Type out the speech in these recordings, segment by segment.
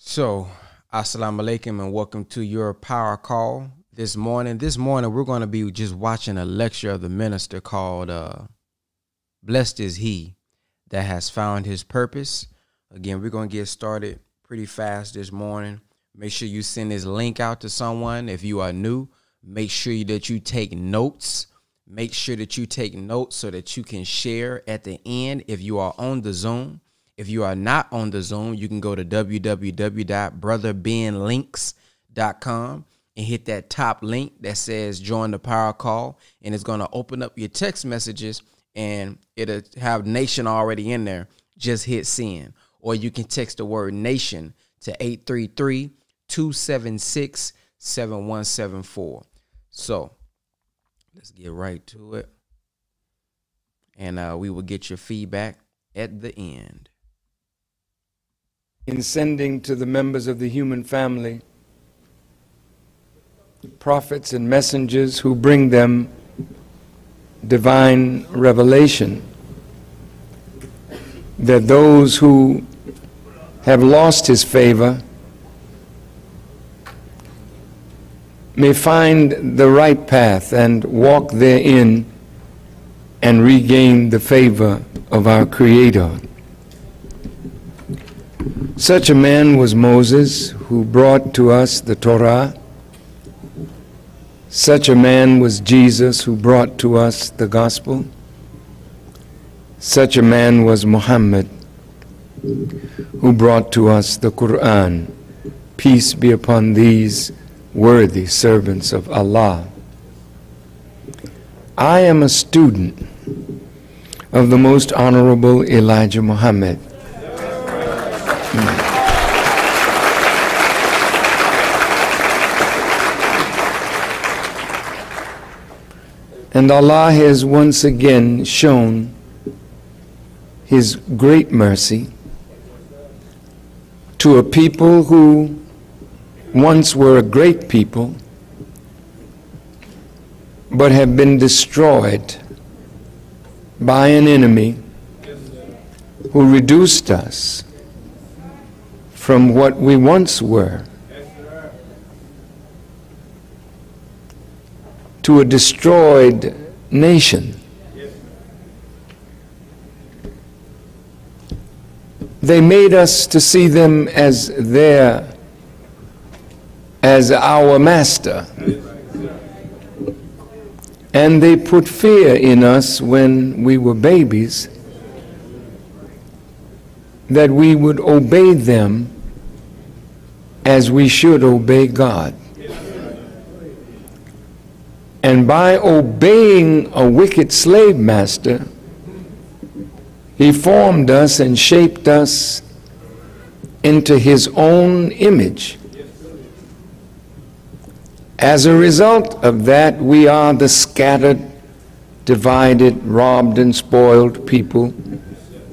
So, assalamu alaikum and welcome to your power call this morning. This morning, we're going to be just watching a lecture of the minister called Blessed is He That Has Found His Purpose. Again, we're going to get started pretty fast this morning. Make sure you send this link out to someone. If you are new, make sure that you take notes. Make sure that you take notes so that you can share at the end if you are on the Zoom. If you are not on the Zoom, you can go to www.brotherbenlinks.com and hit that top link that says join the power call, and it's going to open up your text messages and it'll have nation already in there. Just hit send, or you can text the word nation to 833-276-7174. So let's get right to it, and we will get your feedback at the end. In sending to the members of the human family the prophets and messengers who bring them divine revelation, that those who have lost his favor may find the right path and walk therein and regain the favor of our Creator. Such a man was Moses, who brought to us the Torah. Such a man was Jesus, who brought to us the Gospel. Such a man was Muhammad, who brought to us the Quran. Peace be upon these worthy servants of Allah. I am a student of the most honorable Elijah Muhammad. And Allah has once again shown His great mercy to a people who once were a great people but have been destroyed by an enemy who reduced us from what we once were to a destroyed nation. They made us to see them as our master. And they put fear in us when we were babies, that we would obey them as we should obey God. And by obeying a wicked slave master, He formed us and shaped us into His own image. As a result of that, we are the scattered, divided, robbed, and spoiled people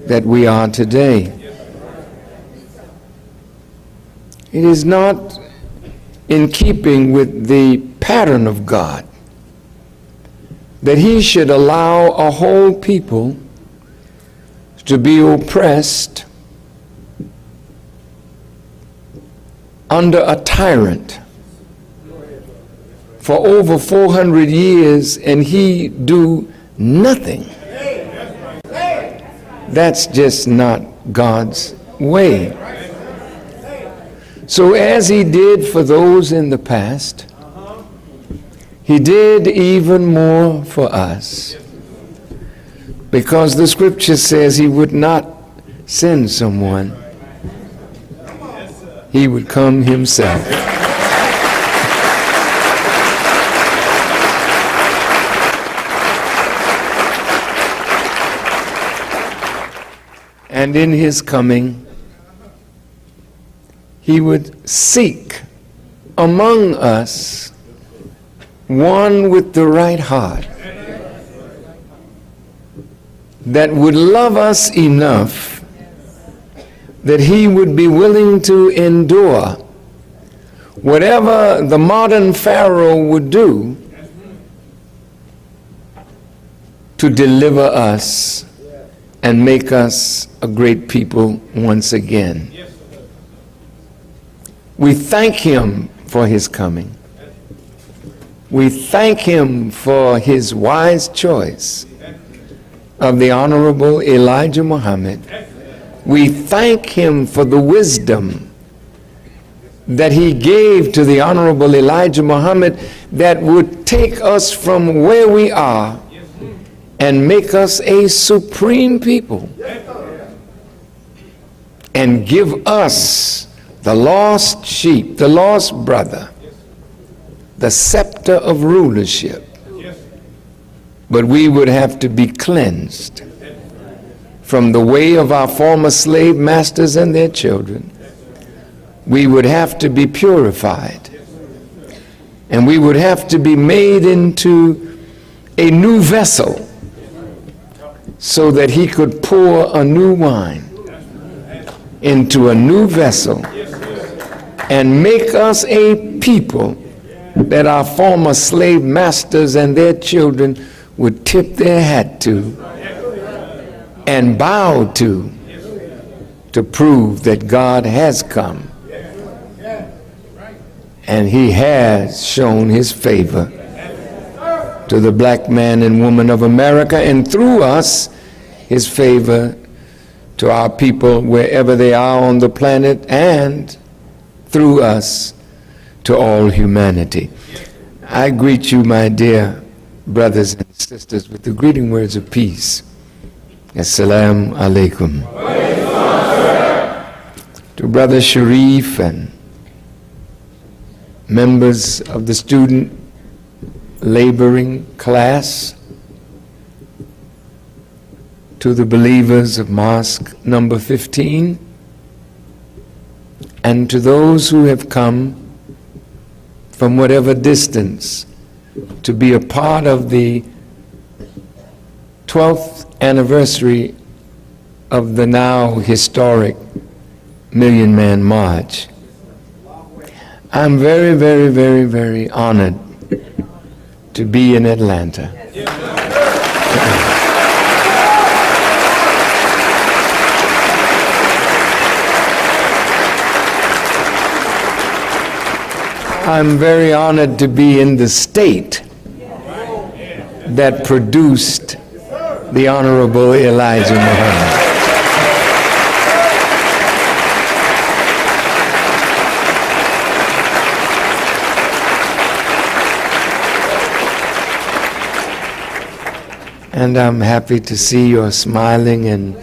that we are today. It is not in keeping with the pattern of God that He should allow a whole people to be oppressed under a tyrant for over 400 years and he do nothing. That's just not God's way. So as He did for those in the past, He did even more for us, because the scripture says He would not send someone, He would come Himself. And in His coming, He would seek among us one with the right heart that would love us enough that He would be willing to endure whatever the modern Pharaoh would do to deliver us and make us a great people once again. We thank him for his coming. We thank him for his wise choice of the Honorable Elijah Muhammad. We thank him for the wisdom that he gave to the Honorable Elijah Muhammad that would take us from where we are and make us a supreme people and give us, the lost sheep, the lost brother, the scepter of rulership. But we would have to be cleansed from the way of our former slave masters and their children. We would have to be purified, and we would have to be made into a new vessel so that he could pour a new wine into a new vessel and make us a people that our former slave masters and their children would tip their hat to and bow to prove that God has come and he has shown his favor to the black man and woman of America, and through us his favor to our people wherever they are on the planet, and through us to all humanity. I greet you, my dear brothers and sisters, with the greeting words of peace. Assalamu alaikum. To Brother Sharif and members of the student laboring class, to the believers of Mosque Number 15, and to those who have come from whatever distance to be a part of the 12th anniversary of the now historic Million Man March. I'm very, very, very, very honored to be in Atlanta. I'm very honored to be in the state that produced the Honorable Elijah Muhammad. And I'm happy to see your smiling and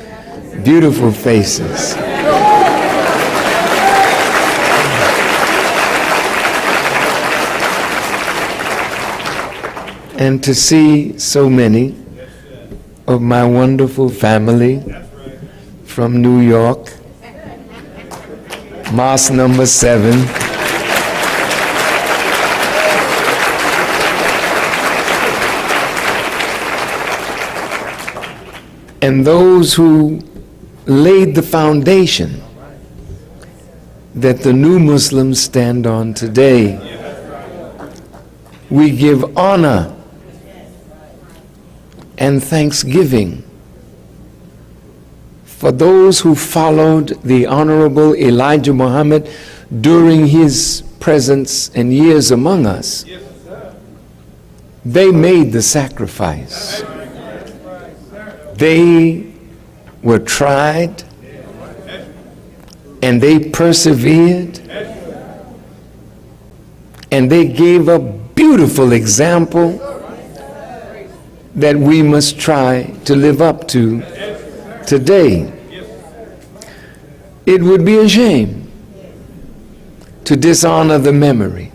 beautiful faces. And to see so many of my wonderful family from New York, Mosque Number 7, and those who laid the foundation that the new Muslims stand on today. We give honor and thanksgiving for those who followed the Honorable Elijah Muhammad during his presence and years among us. They made the sacrifice. They were tried, and they persevered, and they gave a beautiful example that we must try to live up to today. It would be a shame to dishonor the memory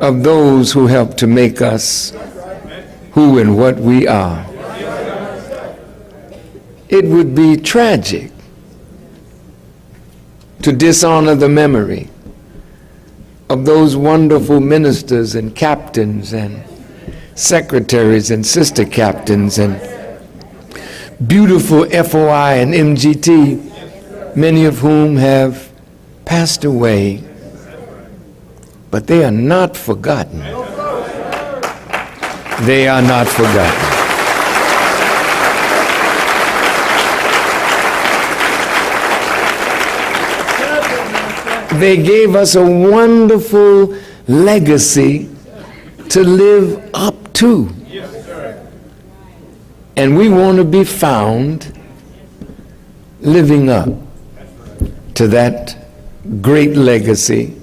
of those who helped to make us who and what we are. It would be tragic to dishonor the memory of those wonderful ministers and captains and secretaries and sister captains and beautiful FOI and MGT, many of whom have passed away, but they are not forgotten. They are not forgotten. They gave us a wonderful legacy to live up to. And we want to be found living up to that great legacy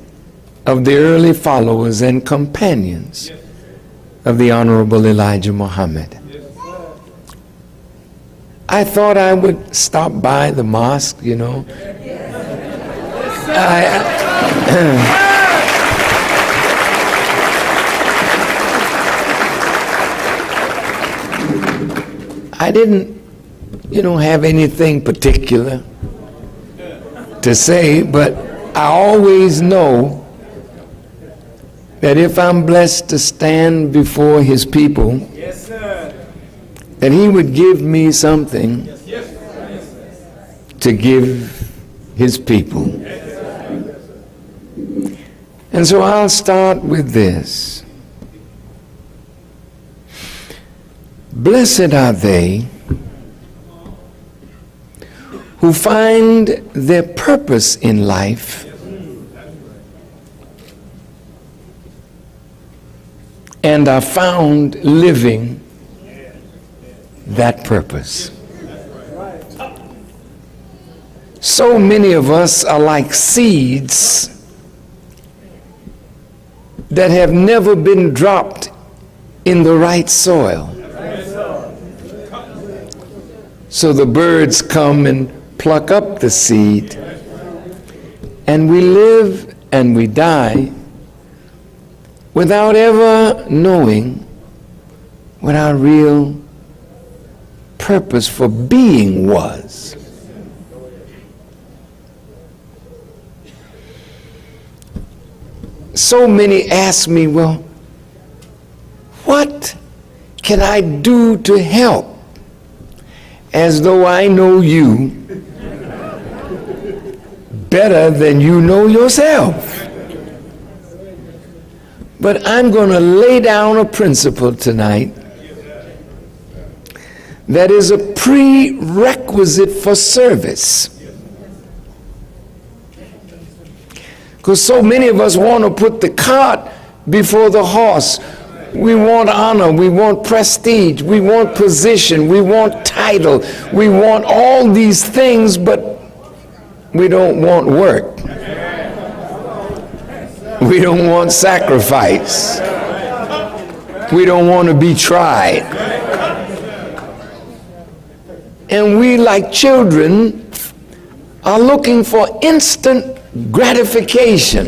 of the early followers and companions of the Honorable Elijah Muhammad. I thought I would stop by the mosque, you know. I didn't, you know, have anything particular to say, but I always know that if I'm blessed to stand before his people, yes, sir, that he would give me something to give his people. And so I'll start with this. Blessed are they who find their purpose in life and are found living that purpose. So many of us are like seeds that have never been dropped in the right soil. So the birds come and pluck up the seed, and we live and we die without ever knowing what our real purpose for being was. So many ask me, well, what can I do to help? As though I know you better than you know yourself. But I'm going to lay down a principle tonight that is a prerequisite for service. Because so many of us want to put the cart before the horse. We want honor, we want prestige, we want position, we want title, we want all these things, but we don't want work. We don't want sacrifice. We don't want to be tried. And we, like children, are looking for instant gratification.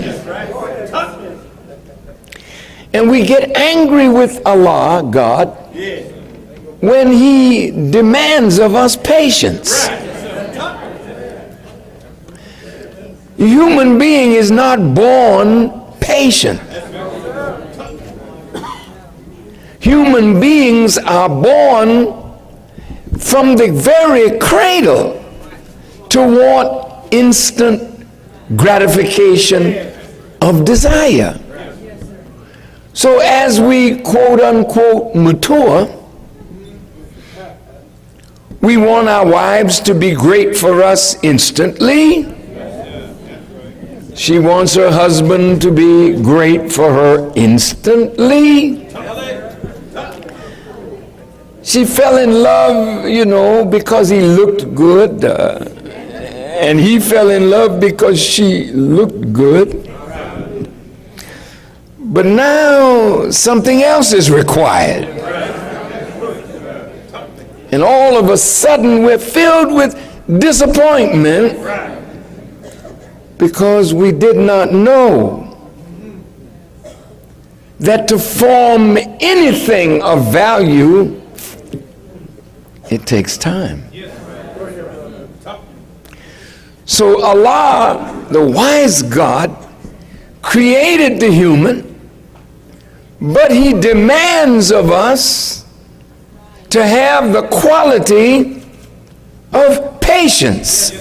And we get angry with Allah, God, when he demands of us patience. A human being is not born patient. Human beings are born from the very cradle to want instant gratification of desire. So as we, quote unquote, mature, we want our wives to be great for us instantly. She wants her husband to be great for her instantly. She fell in love, you know, because he looked good. And he fell in love because she looked good. But now something else is required. And all of a sudden we're filled with disappointment because we did not know that to form anything of value, it takes time. So Allah, the wise God, created the human, but he demands of us to have the quality of patience.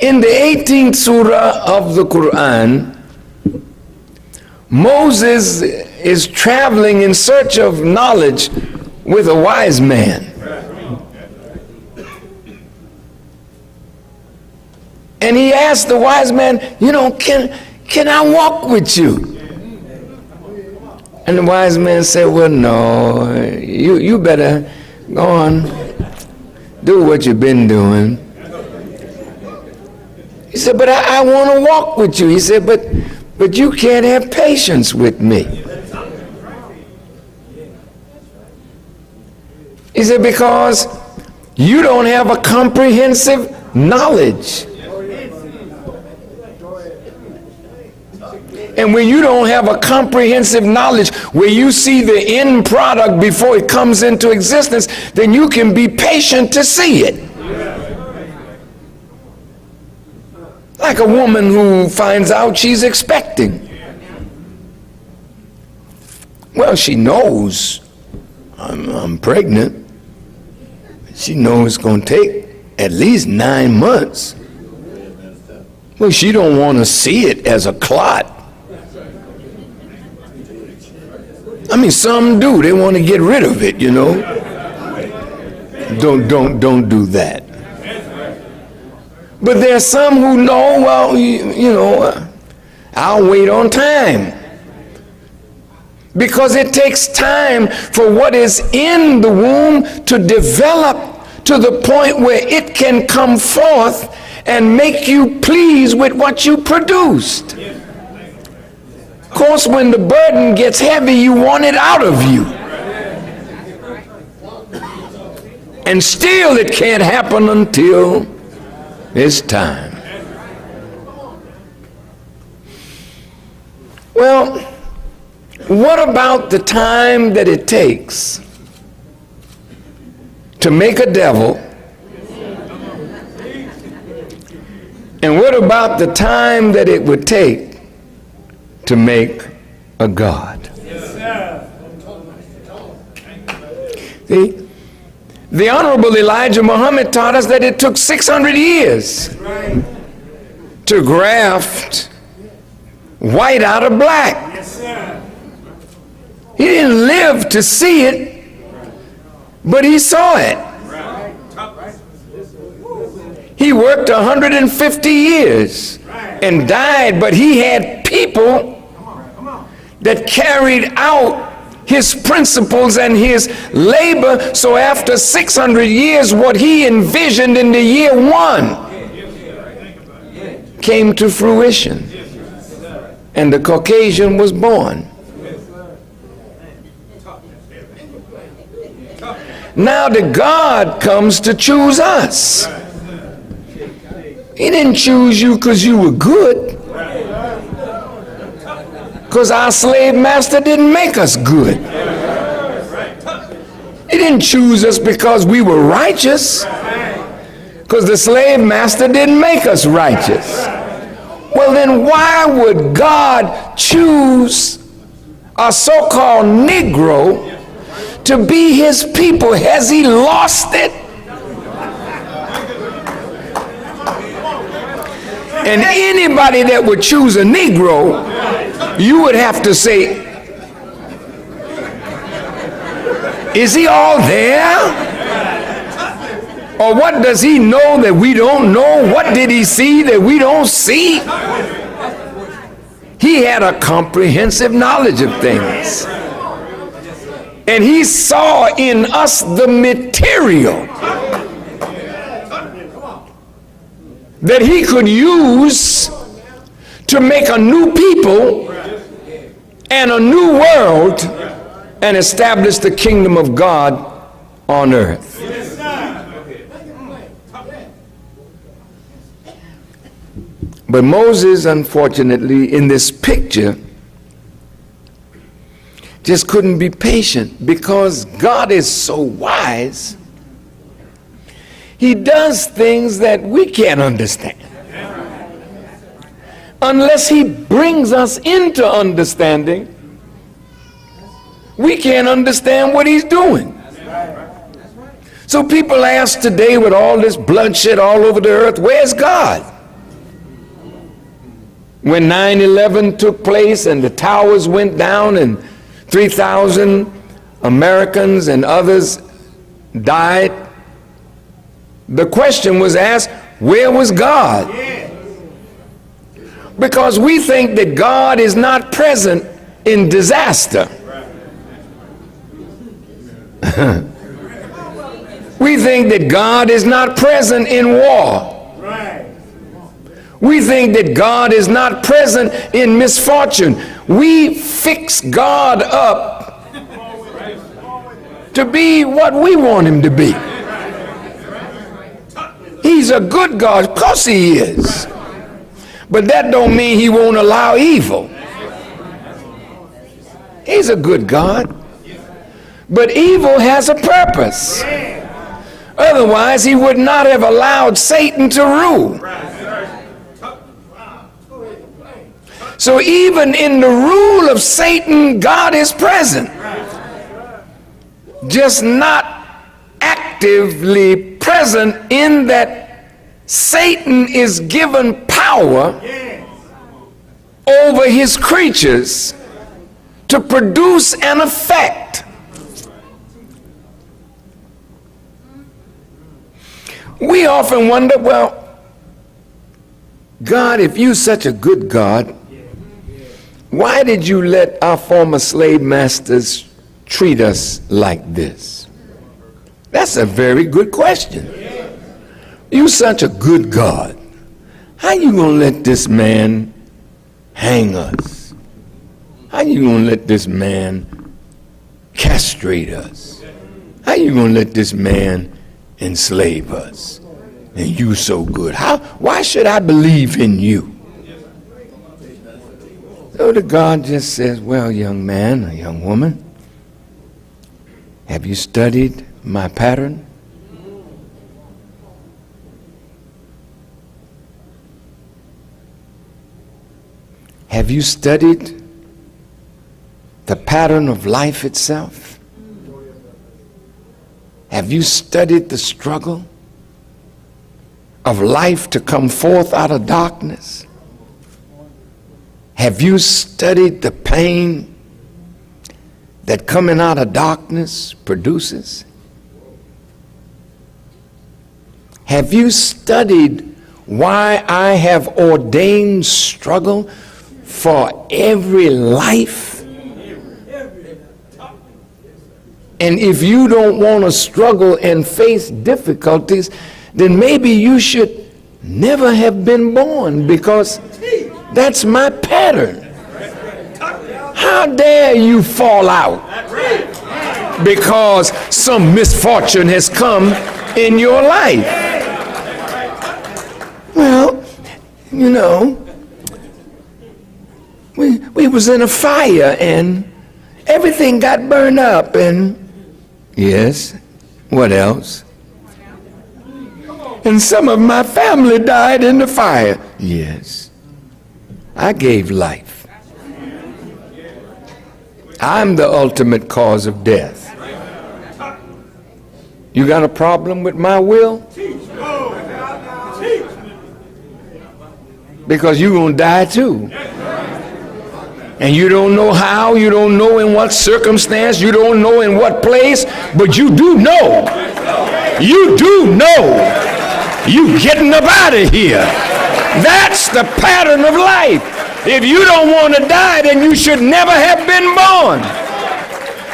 In the 18th surah of the Quran, Moses is traveling in search of knowledge with a wise man. And he asked the wise man, you know, can I walk with you? And the wise man said, well, no, you better go on, do what you've been doing. He said, but I want to walk with you. He said, but you can't have patience with me. He said, because you don't have a comprehensive knowledge. And when you don't have a comprehensive knowledge, where you see the end product before it comes into existence, then you can be patient to see it. Like a woman who finds out she's expecting. Well, she knows I'm pregnant. She knows it's going to take at least 9 months. Well, she don't want to see it as a clot. I mean, some do. They want to get rid of it, you know. Don't do that. But there's some who know, well, you know, I'll wait on time. Because it takes time for what is in the womb to develop to the point where it can come forth and make you pleased with what you produced. Of course, when the burden gets heavy, you want it out of you. And still it can't happen until it's time. Well, what about the time that it takes to make a devil? And what about the time that it would take to make a God? The Honorable Elijah Muhammad taught us that it took 600 years to graft white out of black. He didn't live to see it, but he saw it. He worked 150 years and died, but he had people that carried out his principles and his labor. So after 600 years, what he envisioned in the year 1 came to fruition. And the Caucasian was born. Now the God comes to choose us. He didn't choose you because you were good. Because our slave master didn't make us good. He didn't choose us because we were righteous. Because the slave master didn't make us righteous. Well, then why would God choose a so-called Negro to be his people? Has he lost it? And anybody that would choose a Negro, you would have to say, is he all there? Or what does he know that we don't know? What did he see that we don't see? He had a comprehensive knowledge of things. And he saw in us the material that he could use to make a new people and a new world and establish the kingdom of God on earth. But Moses, unfortunately, in this picture, just couldn't be patient because God is so wise. He does things that we can't understand unless he brings us into understanding. We can't understand what he's doing. So people ask today, with all this bloodshed all over the earth, where's God? When 9/11 took place and the towers went down and 3,000 Americans and others died, the question was asked, where was God? because we think that God is not present in disaster. We think that God is not present in war. We think that God is not present in misfortune. We fix God up to be what we want him to be. He's a good God, of course he is. But that don't mean he won't allow evil. He's a good God. But evil has a purpose. Otherwise, he would not have allowed Satan to rule. So even in the rule of Satan, God is present. Just not actively present in that Satan is given power over his creatures to produce an effect. We often wonder, well, God, if you're such a good God, why did you let our former slave masters treat us like this? That's a very good question. You're such a good God. How you gonna let this man hang us? How you gonna let this man castrate us? How you gonna let this man enslave us? And you so good. Why should I believe in you? So the God just says, well, young man or young woman, have you studied my pattern? Have you studied the pattern of life itself? Have you studied the struggle of life to come forth out of darkness? Have you studied the pain that coming out of darkness produces? Have you studied why I have ordained struggle for every life? And if you don't want to struggle and face difficulties, then maybe you should never have been born, because that's my pattern. How dare you fall out because some misfortune has come in your life? Well, you know, we was in a fire and everything got burned up and yes, what else? And some of my family died in the fire. Yes, I gave life. I'm the ultimate cause of death. You got a problem with my will? Because you're going to die too. And you don't know how, you don't know in what circumstance, you don't know in what place, but you do know. You do know. You getting up out of here. That's the pattern of life. If you don't want to die, then you should never have been born.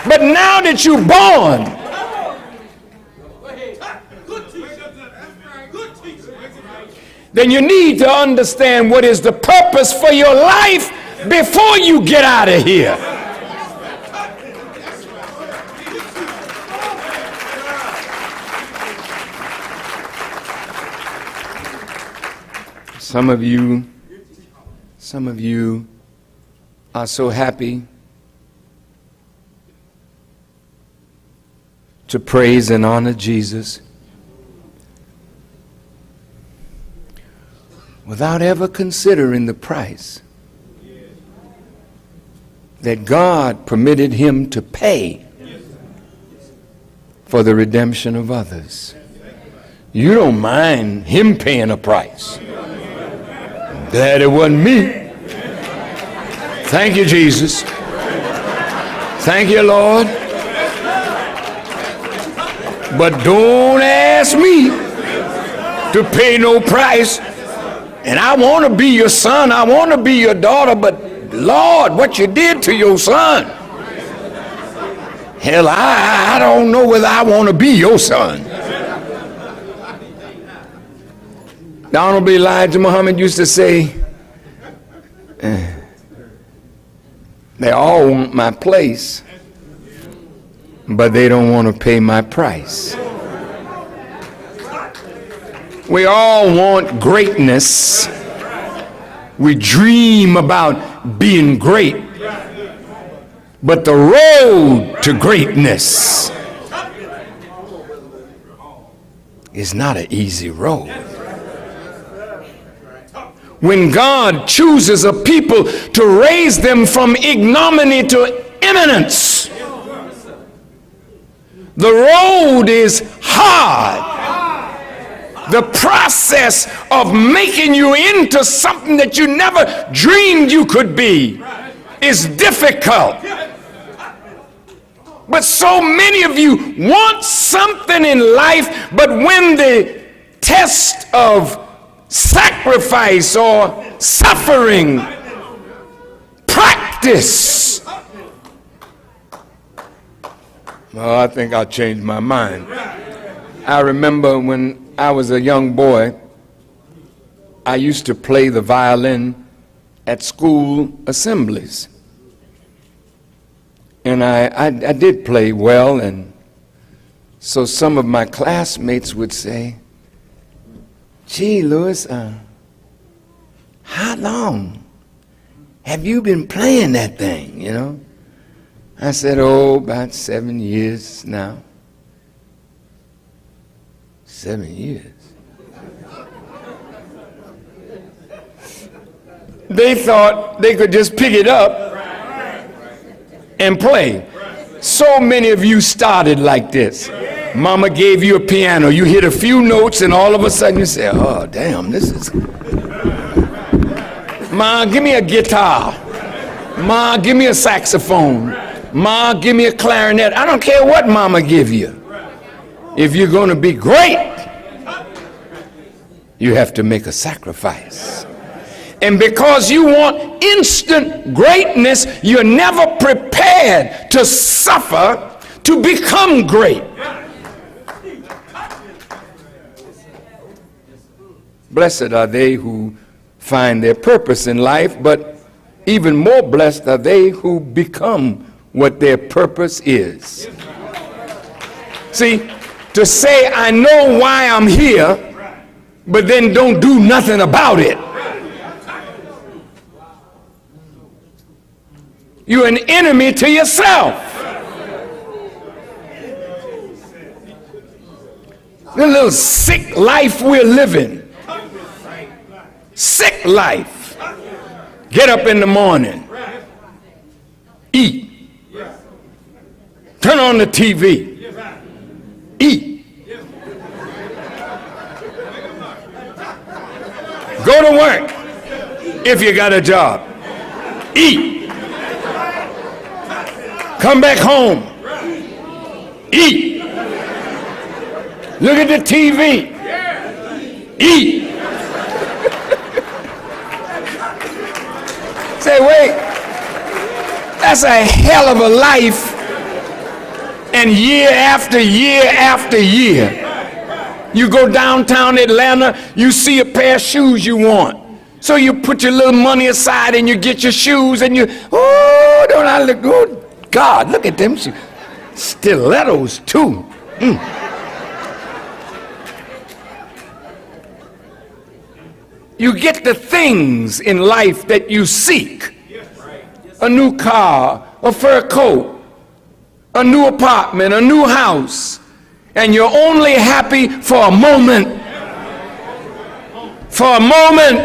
But now that you're born, then you need to understand what is the purpose for your life before you get out of here. Some of you are so happy to praise and honor Jesus without ever considering the price that God permitted him to pay for the redemption of others. You don't mind him paying a price. Glad it wasn't me. Thank you, Jesus. Thank you, Lord. But don't ask me to pay no price And I want to be your son, I want to be your daughter, but Lord, what you did to your son. Hell, I don't know whether I want to be your son. The Honorable Elijah Muhammad used to say, they all want my place, but they don't want to pay my price. We all want greatness. We dream about being great, but the road to greatness is not an easy road. When God chooses a people to raise them from ignominy to eminence, the road is hard. The process of making you into something that you never dreamed you could be is difficult. But so many of you want something in life, but when the test of sacrifice or suffering, practice, well, I think I'll change my mind. I remember when I was a young boy, I used to play the violin at school assemblies. And I did play well, and so some of my classmates would say, gee, Lewis, how long have you been playing that thing, you know? I said, oh, about 7 years now. 7 years. They thought they could just pick it up and play. So many of you started like this. Mama gave you a piano. You hit a few notes and all of a sudden you say, oh, damn, this is... Ma, give me a guitar. Ma, give me a saxophone. Ma, give me a clarinet. I don't care what Mama give you. If you're going to be great, you have to make a sacrifice. And because you want instant greatness, you're never prepared to suffer to become great. Blessed are they who find their purpose in life, but even more blessed are they who become what their purpose is. See? To say, I know why I'm here, but then don't do nothing about it. You're an enemy to yourself. The little sick life we're living. Sick life. Get up in the morning. Eat. Turn on the TV. Eat. Go to work if you got a job. Eat. Come back home. Eat. Look at the TV. Eat. Say, wait, that's a hell of a life. And year after year after year, you go downtown Atlanta, you see a pair of shoes you want. So you put your little money aside and you get your shoes and you, oh, don't I look good? God, look at them shoes. Stilettos too. You get the things in life that you seek. A new car, a fur coat, a new apartment, a new house, and you're only happy for a moment. For a moment,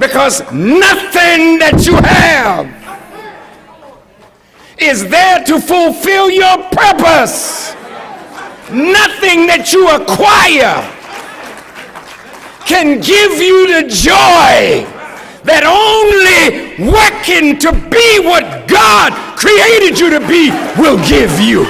because nothing that you have is there to fulfill your purpose. Nothing that you acquire can give you the joy that only working to be what God created you to be will give you.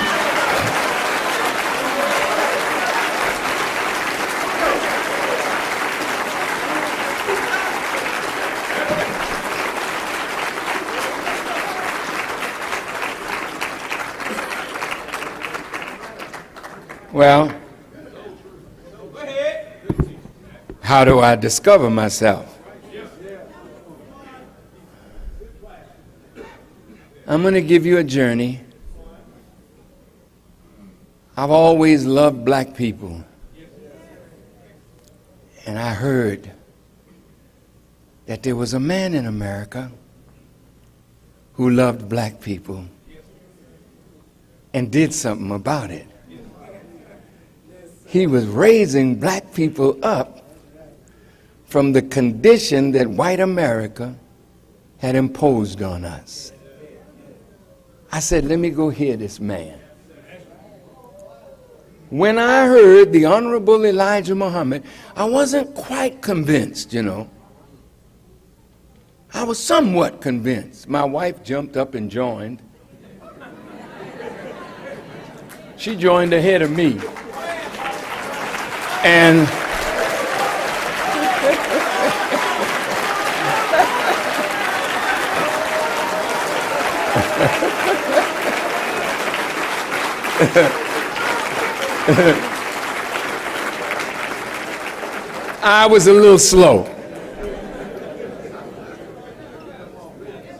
Well, how do I discover myself? I'm going to give you a journey. I've always loved black people. And I heard that there was a man in America who loved black people and did something about it. He was raising black people up from the condition that white America had imposed on us. I said, let me go hear this man. When I heard the Honorable Elijah Muhammad, I wasn't quite convinced, you know. I was somewhat convinced. My wife jumped up and joined. She joined ahead of me. And I was a little slow.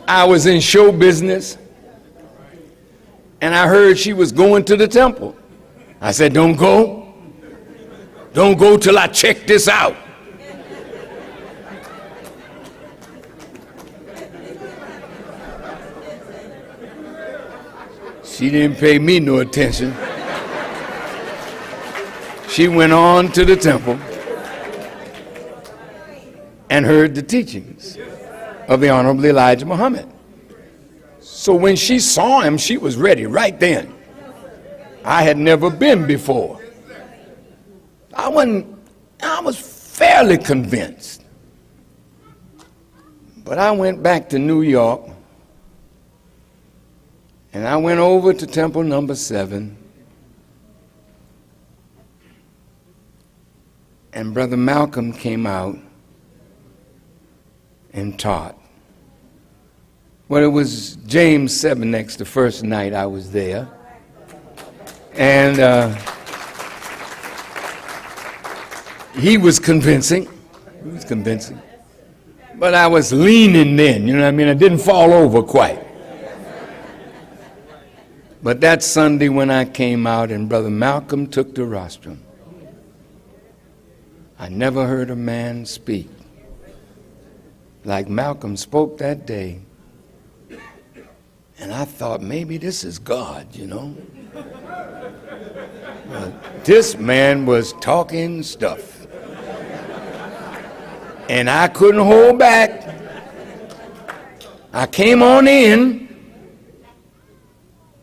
I was in show business, and I heard she was going to the temple. I said, don't go. Don't go till I check this out. She didn't pay me no attention. She went on to the temple and heard the teachings of the Honorable Elijah Muhammad. So when she saw him, she was ready right then. I had never been before. I was fairly convinced. But I went back to New York, and I went over to Temple Number 7. And Brother Malcolm came out and taught. Well, it was James 7X the first night I was there. And he was convincing. He was convincing. But I was leaning then, you know what I mean? I didn't fall over quite. But that Sunday when I came out and Brother Malcolm took the rostrum, I never heard a man speak like Malcolm spoke that day. And I thought, maybe this is God, you know? But this man was talking stuff. And I couldn't hold back. I came on in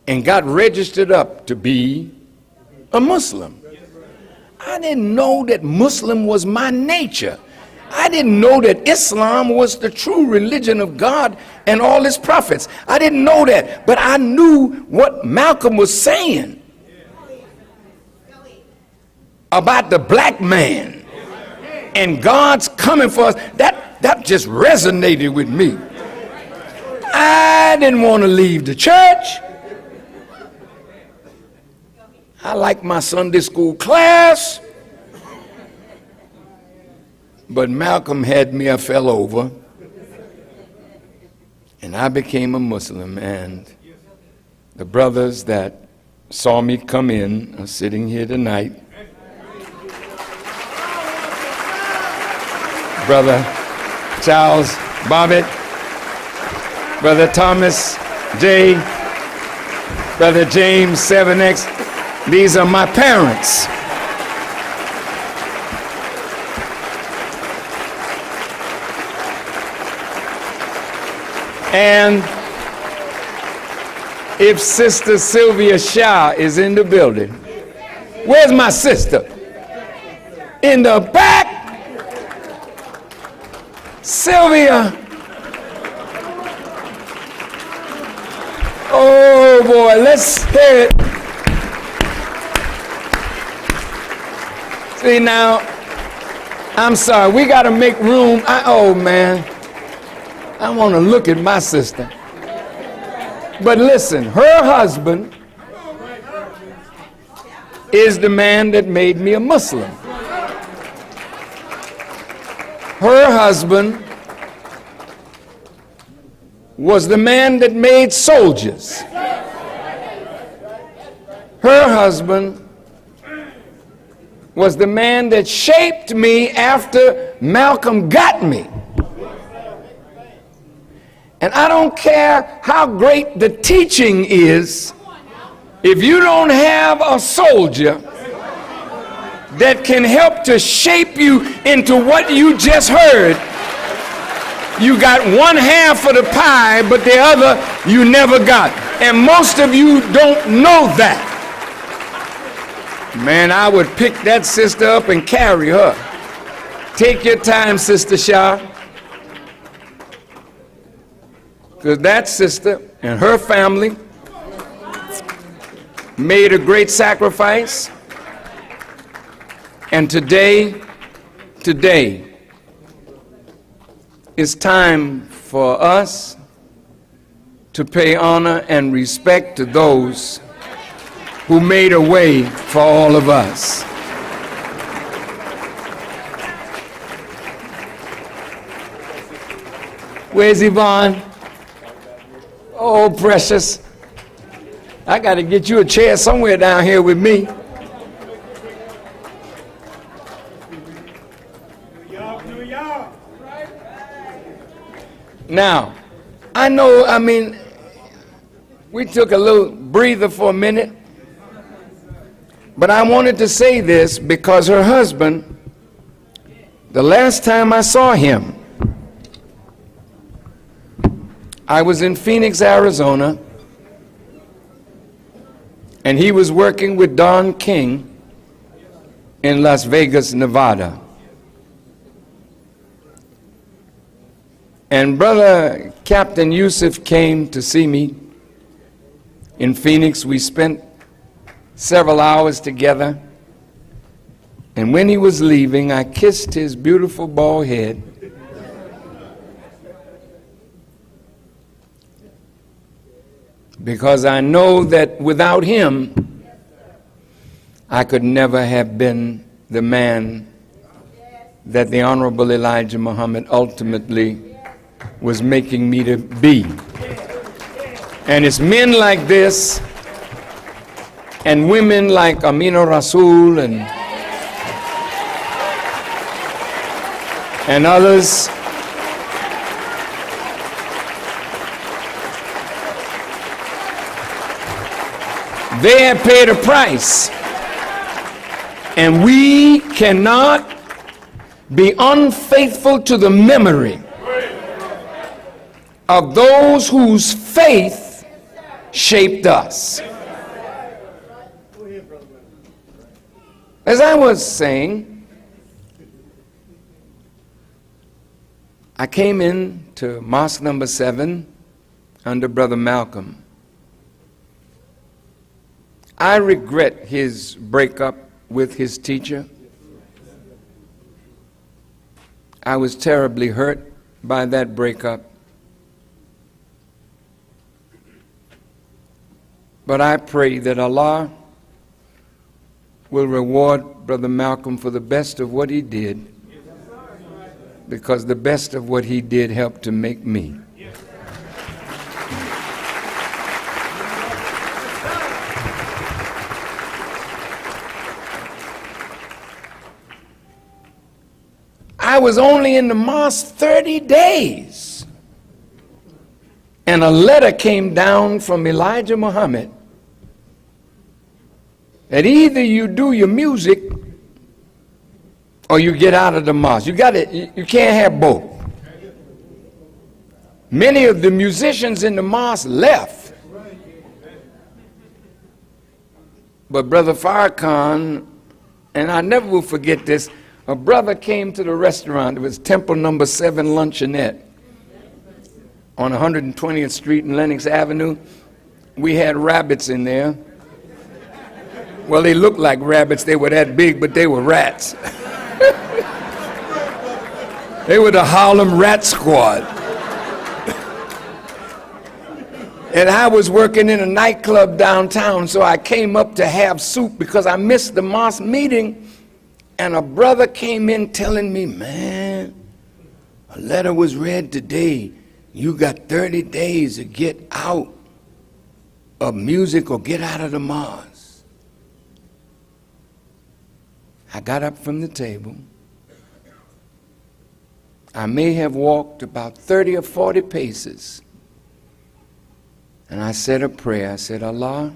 and got registered up to be a Muslim. I didn't know that Muslim was my nature. I didn't know that Islam was the true religion of God and all his prophets. I didn't know that, but I knew what Malcolm was saying about the black man and God's coming for us. That just resonated with me. I didn't want to leave the church. I like my Sunday school class. But Malcolm had me, I fell over. And I became a Muslim. And the brothers that saw me come in are sitting here tonight. Brother Charles Bobbitt, Brother Thomas J., Brother James 7X, these are my parents. And if Sister Sylvia Shaw is in the building, where's my sister? In the back. Sylvia. Oh boy, let's hear it. See now, I'm sorry, we gotta make room. Oh man, I want to look at my sister. But listen, her husband is the man that made me a Muslim. Her husband was the man that made soldiers. Her husband was the man that shaped me after Malcolm got me. And I don't care how great the teaching is, if you don't have a soldier that can help to shape you into what you just heard, you got one half of the pie, but the other you never got. And most of you don't know that. Man, I would pick that sister up and carry her. Take your time, Sister Shah. Because that sister and her family made a great sacrifice. And today, it's time for us to pay honor and respect to those who made a way for all of us. Where's Yvonne? Oh, precious. I got to get you a chair somewhere down here with me. Now, we took a little breather for a minute. But I wanted to say this because her husband, the last time I saw him, I was in Phoenix, Arizona, and he was working with Don King in Las Vegas, Nevada. And Brother Captain Yusuf came to see me in Phoenix. We spent several hours together, and when he was leaving, I kissed his beautiful bald head, because I know that without him I could never have been the man that the Honorable Elijah Muhammad ultimately was making me to be. And it's men like this and women like Amina Rasul and others . They have paid a price, and we cannot be unfaithful to the memory of those whose faith shaped us. As I was saying, I came in to Mosque Number 7 under Brother Malcolm. I regret his breakup with his teacher. I was terribly hurt by that breakup. But I pray that Allah will reward Brother Malcolm for the best of what he did, because the best of what he did helped to make me. I was only in the mosque 30 days, and a letter came down from Elijah Muhammad that either you do your music or you get out of the mosque. You can't have both. Many of the musicians in the mosque left. But Brother Farrakhan, and I never will forget this, a brother came to the restaurant. It was Temple Number 7 Luncheonette on 120th Street and Lenox Avenue. We had rabbits in there. Well, they looked like rabbits. They were that big, but they were rats. They were the Harlem Rat Squad. And I was working in a nightclub downtown, so I came up to have soup because I missed the mosque meeting. And a brother came in telling me, man, a letter was read today. You got 30 days to get out of music or get out of the mosque. I got up from the table. I may have walked about 30 or 40 paces. And I said a prayer. I said, Allah,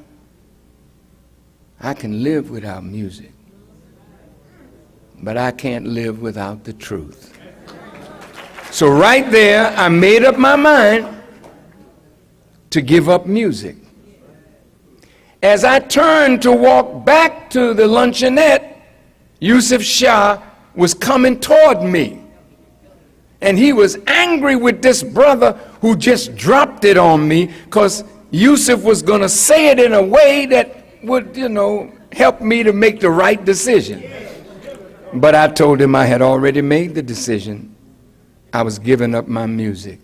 I can live without music, but I can't live without the truth. So right there, I made up my mind to give up music. As I turned to walk back to the luncheonette, Yusuf Shah was coming toward me. And he was angry with this brother who just dropped it on me, because Yusuf was going to say it in a way that would, you know, help me to make the right decision. But I told him I had already made the decision. I was giving up my music.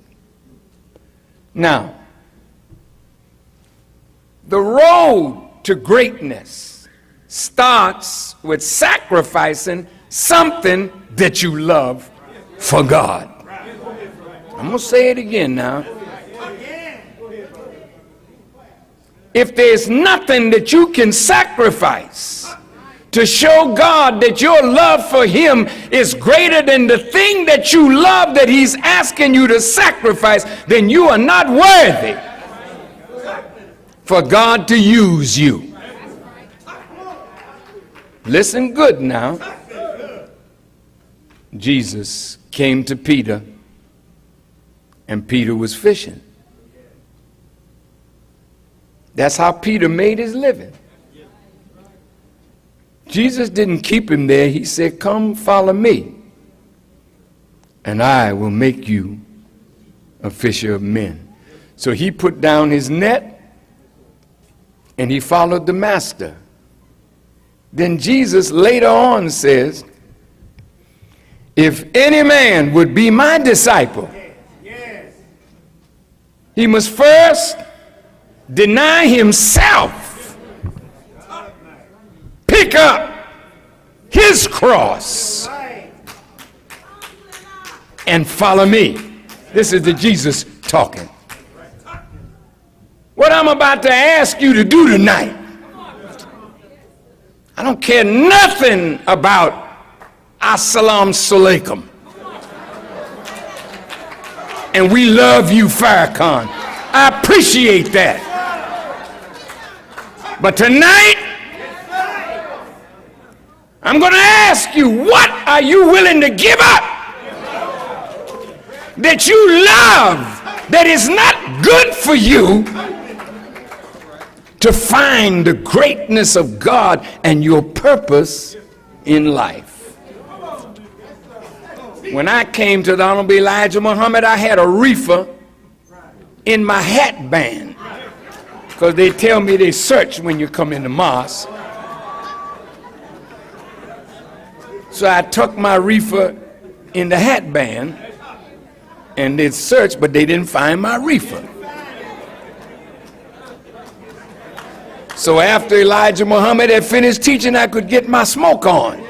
Now, the road to greatness starts with sacrificing something that you love for God. I'm going to say it again now. If there's nothing that you can sacrifice to show God that your love for Him is greater than the thing that you love that He's asking you to sacrifice, then you are not worthy for God to use you. Listen good now. Jesus came to Peter, and Peter was fishing. That's how Peter made his living. Jesus didn't keep him there. He said, come follow me, and I will make you a fisher of men. So he put down his net, and he followed the master. Then Jesus later on says, if any man would be my disciple, he must first deny himself, pick up his cross, and follow me. This is the Jesus talking. What I'm about to ask you to do tonight, I don't care nothing about Assalamu Alaikum. And we love you, Farrakhan. I appreciate that. But tonight, I'm going to ask you, what are you willing to give up that you love that is not good for you to find the greatness of God and your purpose in life? When I came to the Honorable Elijah Muhammad, I had a reefer in my hat band, because they tell me they search when you come in the mosque. So I tucked my reefer in the hat band, and they searched, but they didn't find my reefer. So after Elijah Muhammad had finished teaching, I could get my smoke on.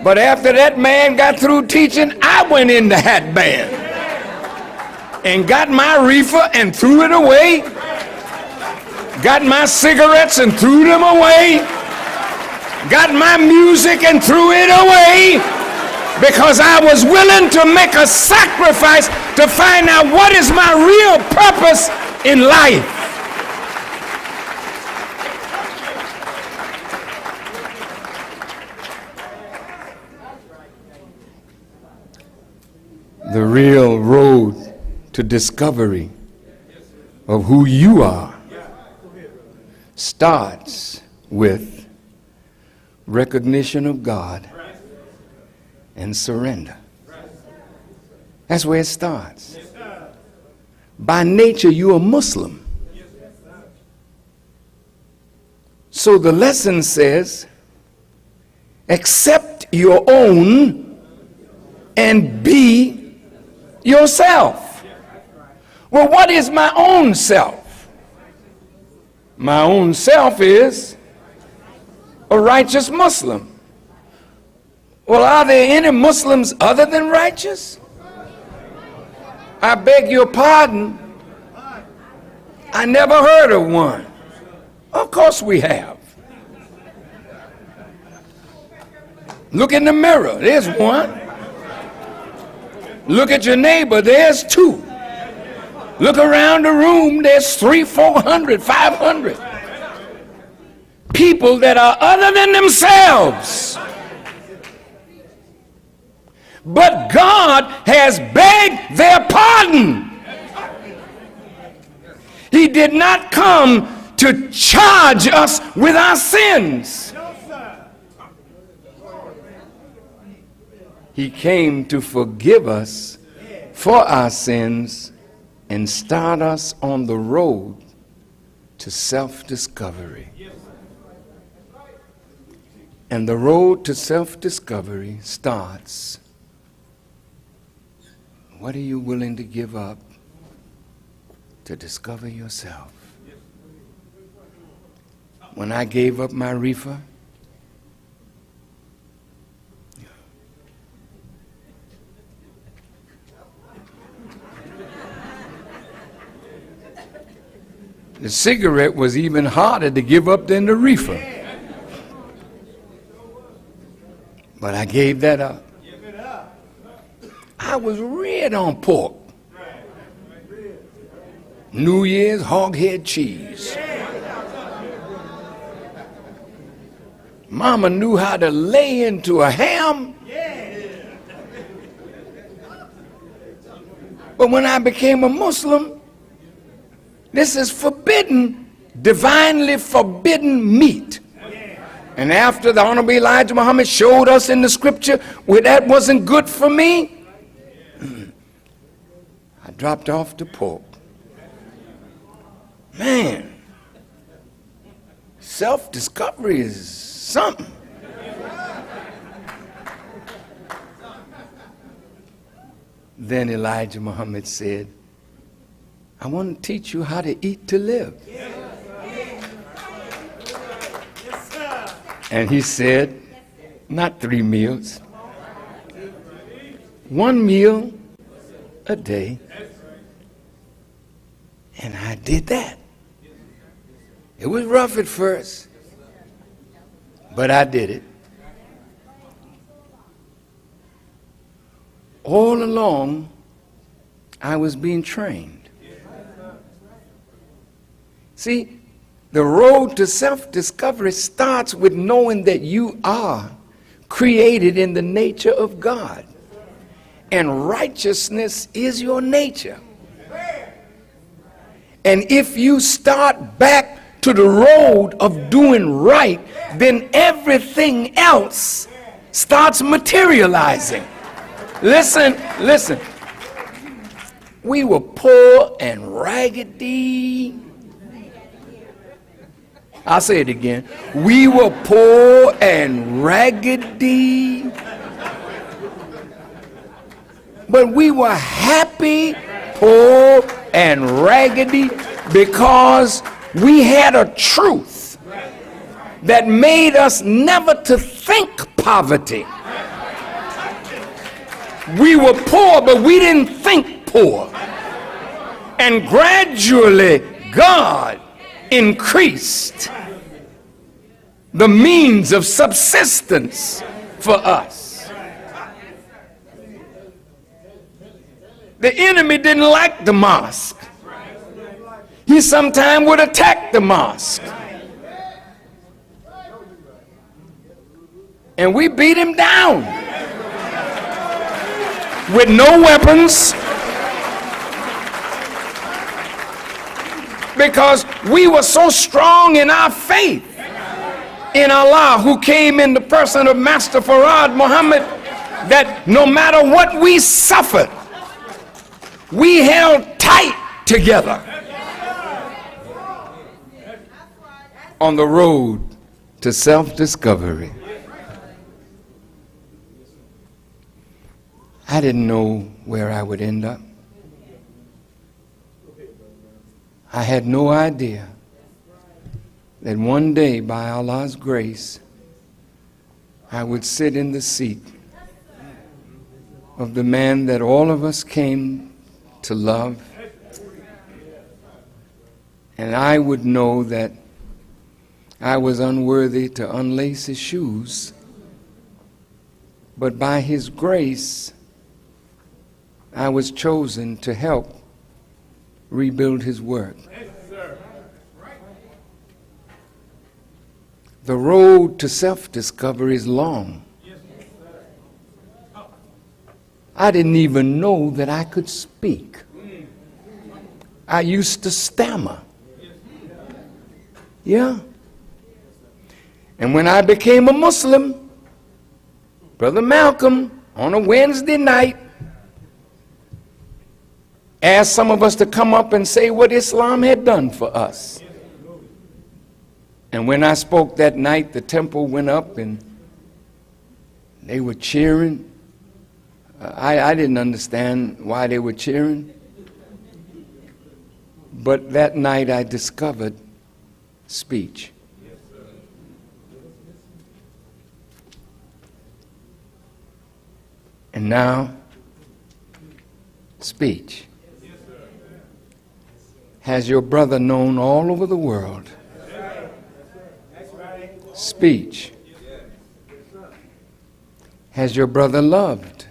But after that man got through teaching, I went in the hat band and got my reefer and threw it away, got my cigarettes and threw them away, got my music and threw it away, because I was willing to make a sacrifice to find out what is my real purpose in life. The real road to discovery of who you are starts with recognition of God and surrender. That's where it starts. By nature, you're a Muslim. So the lesson says, accept your own and be yourself. Well, what is my own self? My own self is a righteous Muslim. Well, are there any Muslims other than righteous? I beg your pardon. I never heard of one. Of course we have. Look in the mirror, there's one. Look at your neighbor, there's two. Look around the room, there's 300, 400, 500 people that are other than themselves. But God has begged their pardon. He did not come to charge us with our sins. He came to forgive us for our sins and start us on the road to self-discovery. And the road to self-discovery starts. What are you willing to give up to discover yourself? When I gave up my reefer, the cigarette was even harder to give up than the reefer. But I gave that up. I was red on pork. New Year's hoghead cheese. Mama knew how to lay into a ham. But when I became a Muslim, this is forbidden, divinely forbidden meat. And after the Honorable Elijah Muhammad showed us in the scripture where that wasn't good for me, I dropped off the pork. Man, self-discovery is something. Then Elijah Muhammad said, I want to teach you how to eat to live. Yes, sir. And he said, not 3 meals, 1 meal a day. And I did that. It was rough at first, but I did it. All along, I was being trained. See, the road to self-discovery starts with knowing that you are created in the nature of God, and righteousness is your nature. And if you start back to the road of doing right, then everything else starts materializing. Listen, listen. We were poor and raggedy. I'll say it again. We were poor and raggedy, but we were happy, poor and raggedy, because we had a truth that made us never to think poverty. We were poor, but we didn't think poor. And gradually, God increased the means of subsistence for us. The enemy didn't like the mosque. He sometimes would attack the mosque. And we beat him down with no weapons, because we were so strong in our faith in Allah, who came in the person of Master Farad Muhammad, that no matter what we suffered, we held tight together on the road to self-discovery. I I didn't know where I would end up. I had no idea that one day, by Allah's grace, I would sit in the seat of the man that all of us came to love. And I would know that I was unworthy to unlace his shoes, but by his grace, I was chosen to help rebuild his work. The road to self-discovery is long. I didn't even know that I could speak. I used to stammer. Yeah. And when I became a Muslim, Brother Malcolm, on a Wednesday night, asked some of us to come up and say what Islam had done for us. And when I spoke that night, the temple went up and they were cheering. I didn't understand why they were cheering. But that night I discovered speech. And now, speech. Has your brother known all over the world? Speech. Has your brother loved?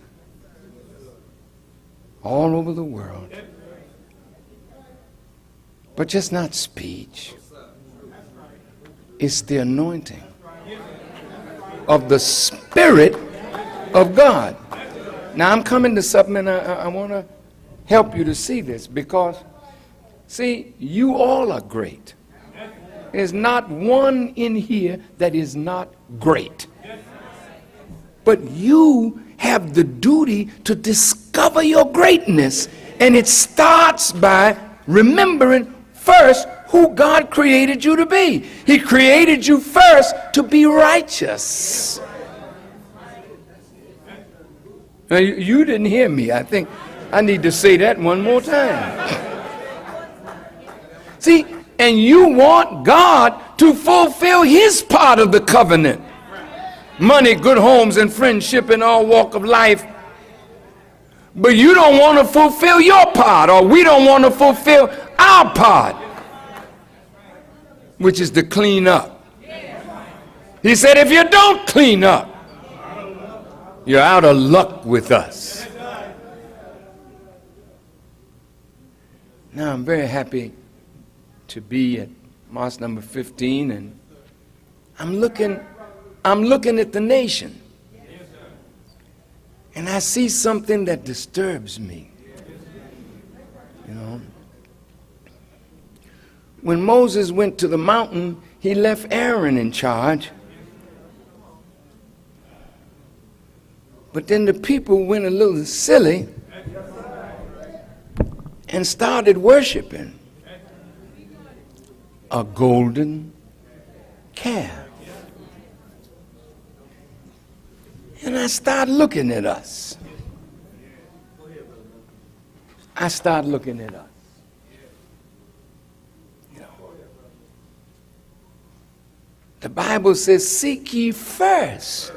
All over the world. But just not speech. It's the anointing of the Spirit of God. Now I'm coming to something, and I want to help you to see this, because, see, you all are great. There's not one in here that is not great. But you have the duty to discover your greatness, and it starts by remembering first who God created you to be. He created you first to be righteous. Now, you didn't hear me. I think I need to say that one more time. See? And you want God to fulfill his part of the covenant. Money, good homes, and friendship in all walk of life. But you don't want to fulfill your part, or we don't want to fulfill our part, which is to clean up. He said, if you don't clean up, you're out of luck with us. Now, I'm very happy to be at Mosque number 15, and I'm looking at the nation, and I see something that disturbs me. You know, when Moses went to the mountain, he left Aaron in charge, but then the people went a little silly and started worshiping a golden calf. And I start looking at us. I start looking at us. You know, the Bible says, seek ye first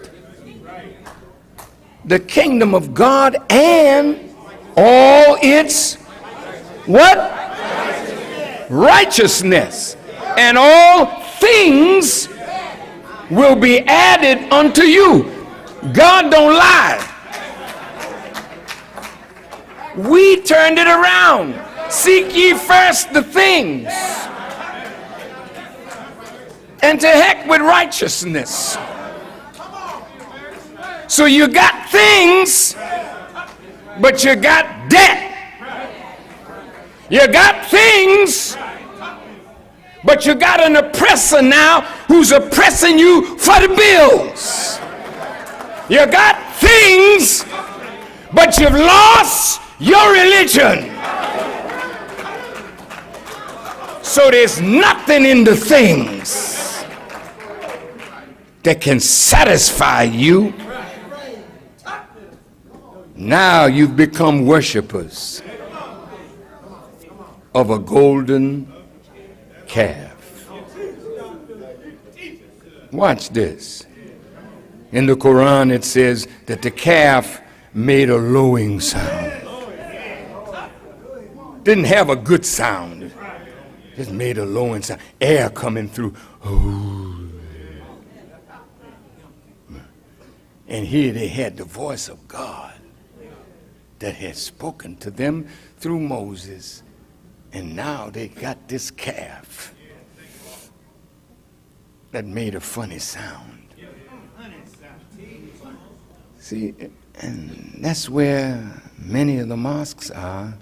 the kingdom of God and all its what? Righteousness. And all things will be added unto you. God don't lie. We turned it around. Seek ye first the things, and to heck with righteousness. So you got things, but you got debt. You got things, but you got an oppressor now who's oppressing you for the bills. You got things, but you've lost your religion. So there's nothing in the things that can satisfy you Now you've become worshipers of a golden calf. Watch this. In the Quran it says that the calf made a lowing sound. Didn't have a good sound. Just made a lowing sound. Air coming through. And here they had the voice of God that had spoken to them through Moses. And now they got this calf that made a funny sound. See, and that's where many of the mosques are.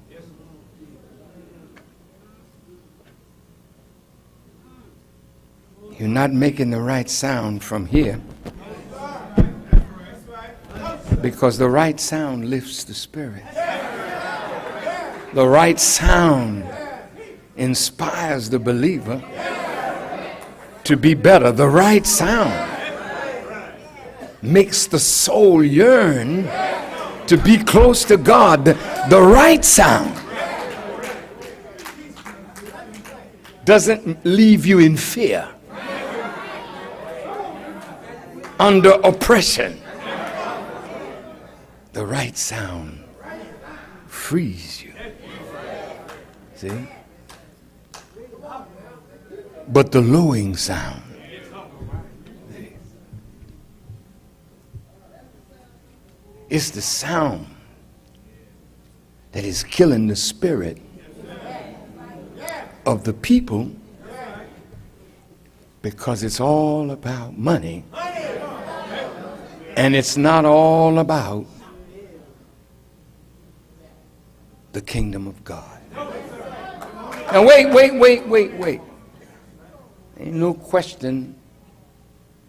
You're not making the right sound from here, because the right sound lifts the spirit. The right sound inspires the believer to be better. The right sound makes the soul yearn to be close to God. The right sound doesn't leave you in fear, under oppression. The right sound frees you. See? But the lowing sound, it's the sound that is killing the spirit of the people, because it's all about money and it's not all about the kingdom of God. Now wait. Ain't no question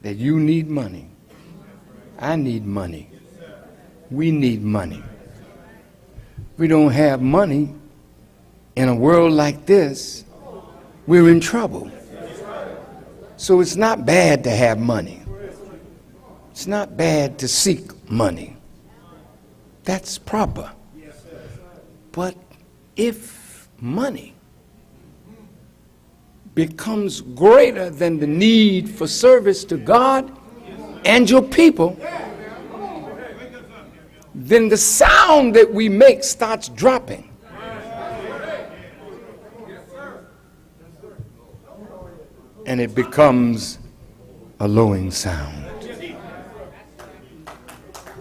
that you need money. I need money. We need money. We don't have money in a world like this, we're in trouble. So it's not bad to have money. It's not bad to seek money. That's proper. But if money becomes greater than the need for service to God and your people, then the sound that we make starts dropping. And it becomes a lowing sound.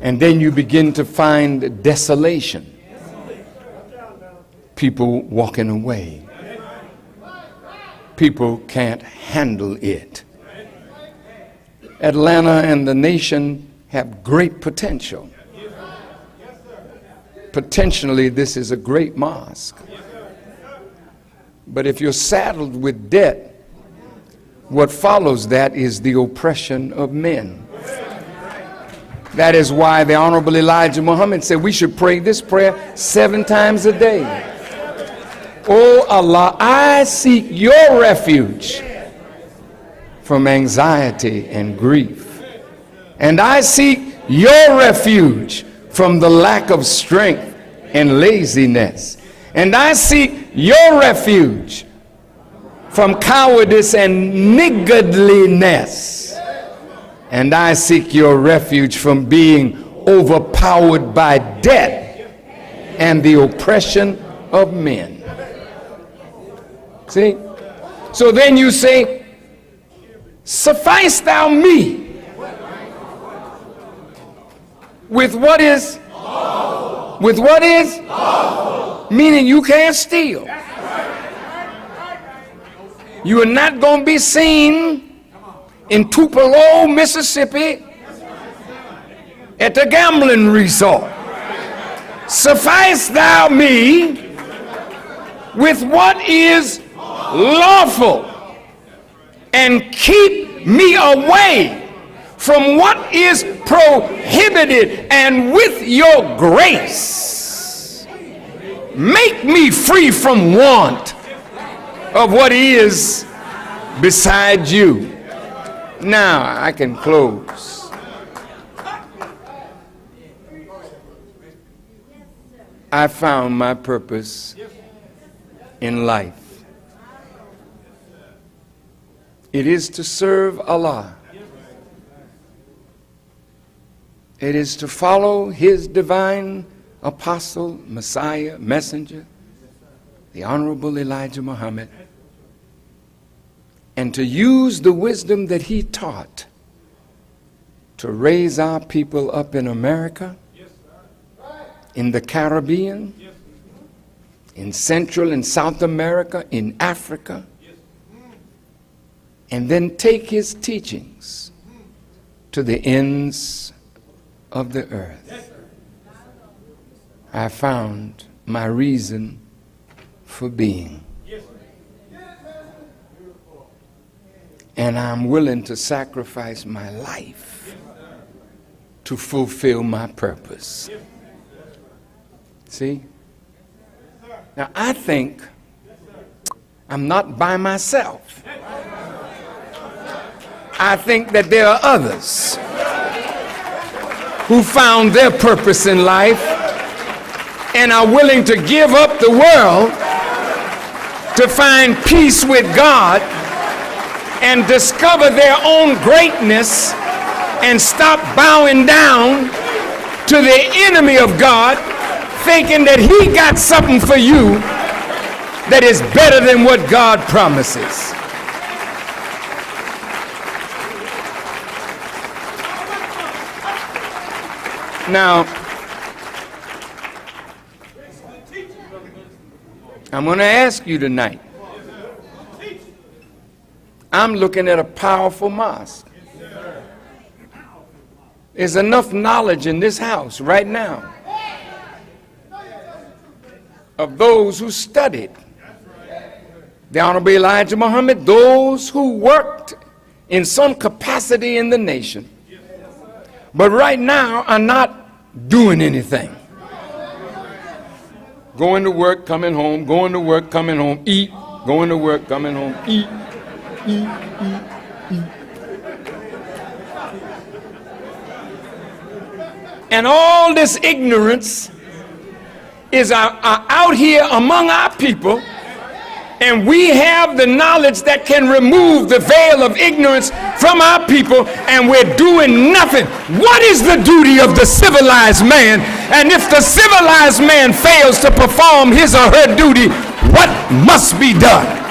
And then you begin to find desolation. People walking away. People can't handle it. Atlanta and the nation have great potential. Potentially, this is a great mosque. But if you're saddled with debt, what follows that is the oppression of men. That is why the Honorable Elijah Muhammad said we should pray this prayer 7 times a day. Oh Allah, I seek your refuge from anxiety and grief. And I seek your refuge from the lack of strength and laziness. And I seek your refuge from cowardice and niggardliness. And I seek your refuge from being overpowered by debt and the oppression of men. See? So then you say, suffice thou me with what is lawful. With what is lawful. Meaning you can't steal. You are not going to be seen in Tupelo, Mississippi at the gambling resort. Suffice thou me with what is lawful and keep me away from what is prohibited, and with your grace make me free from want of what is beside you. Now I can close. I found my purpose in life. It is to serve Allah. It is to follow His divine apostle, Messiah, messenger, the Honorable Elijah Muhammad, and to use the wisdom that he taught to raise our people up in America, in the Caribbean, in Central and South America, in Africa, and then take his teachings to the ends of the earth. I found my reason for being. And I'm willing to sacrifice my life to fulfill my purpose. See? Now, I think I'm not by myself. I think that there are others who found their purpose in life and are willing to give up the world to find peace with God and discover their own greatness and stop bowing down to the enemy of God, thinking that he got something for you that is better than what God promises. Now, I'm going to ask you tonight. I'm looking at a powerful mosque. There's enough knowledge in this house right now of those who studied the Honorable Elijah Muhammad, those who worked in some capacity in the nation, but right now are not doing anything. Going to work, coming home, going to work, coming home, eat, going to work, coming home, eat. And all this ignorance is out here among our people, and we have the knowledge that can remove the veil of ignorance from our people, and we're doing nothing. What is the duty of the civilized man? And if the civilized man fails to perform his or her duty, what must be done?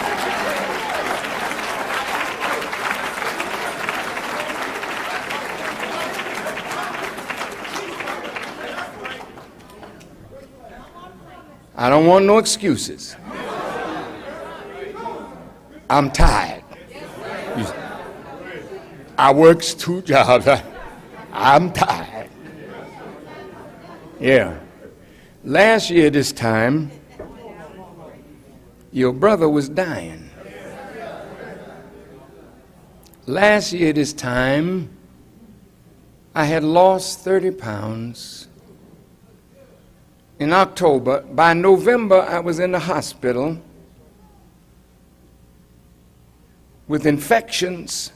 I don't want no excuses. I'm tired. I works 2 jobs. I'm tired. Yeah. Last year this time, your brother was dying. Last year this time, I had lost 30 pounds. In October, by November, I was in the hospital with infections.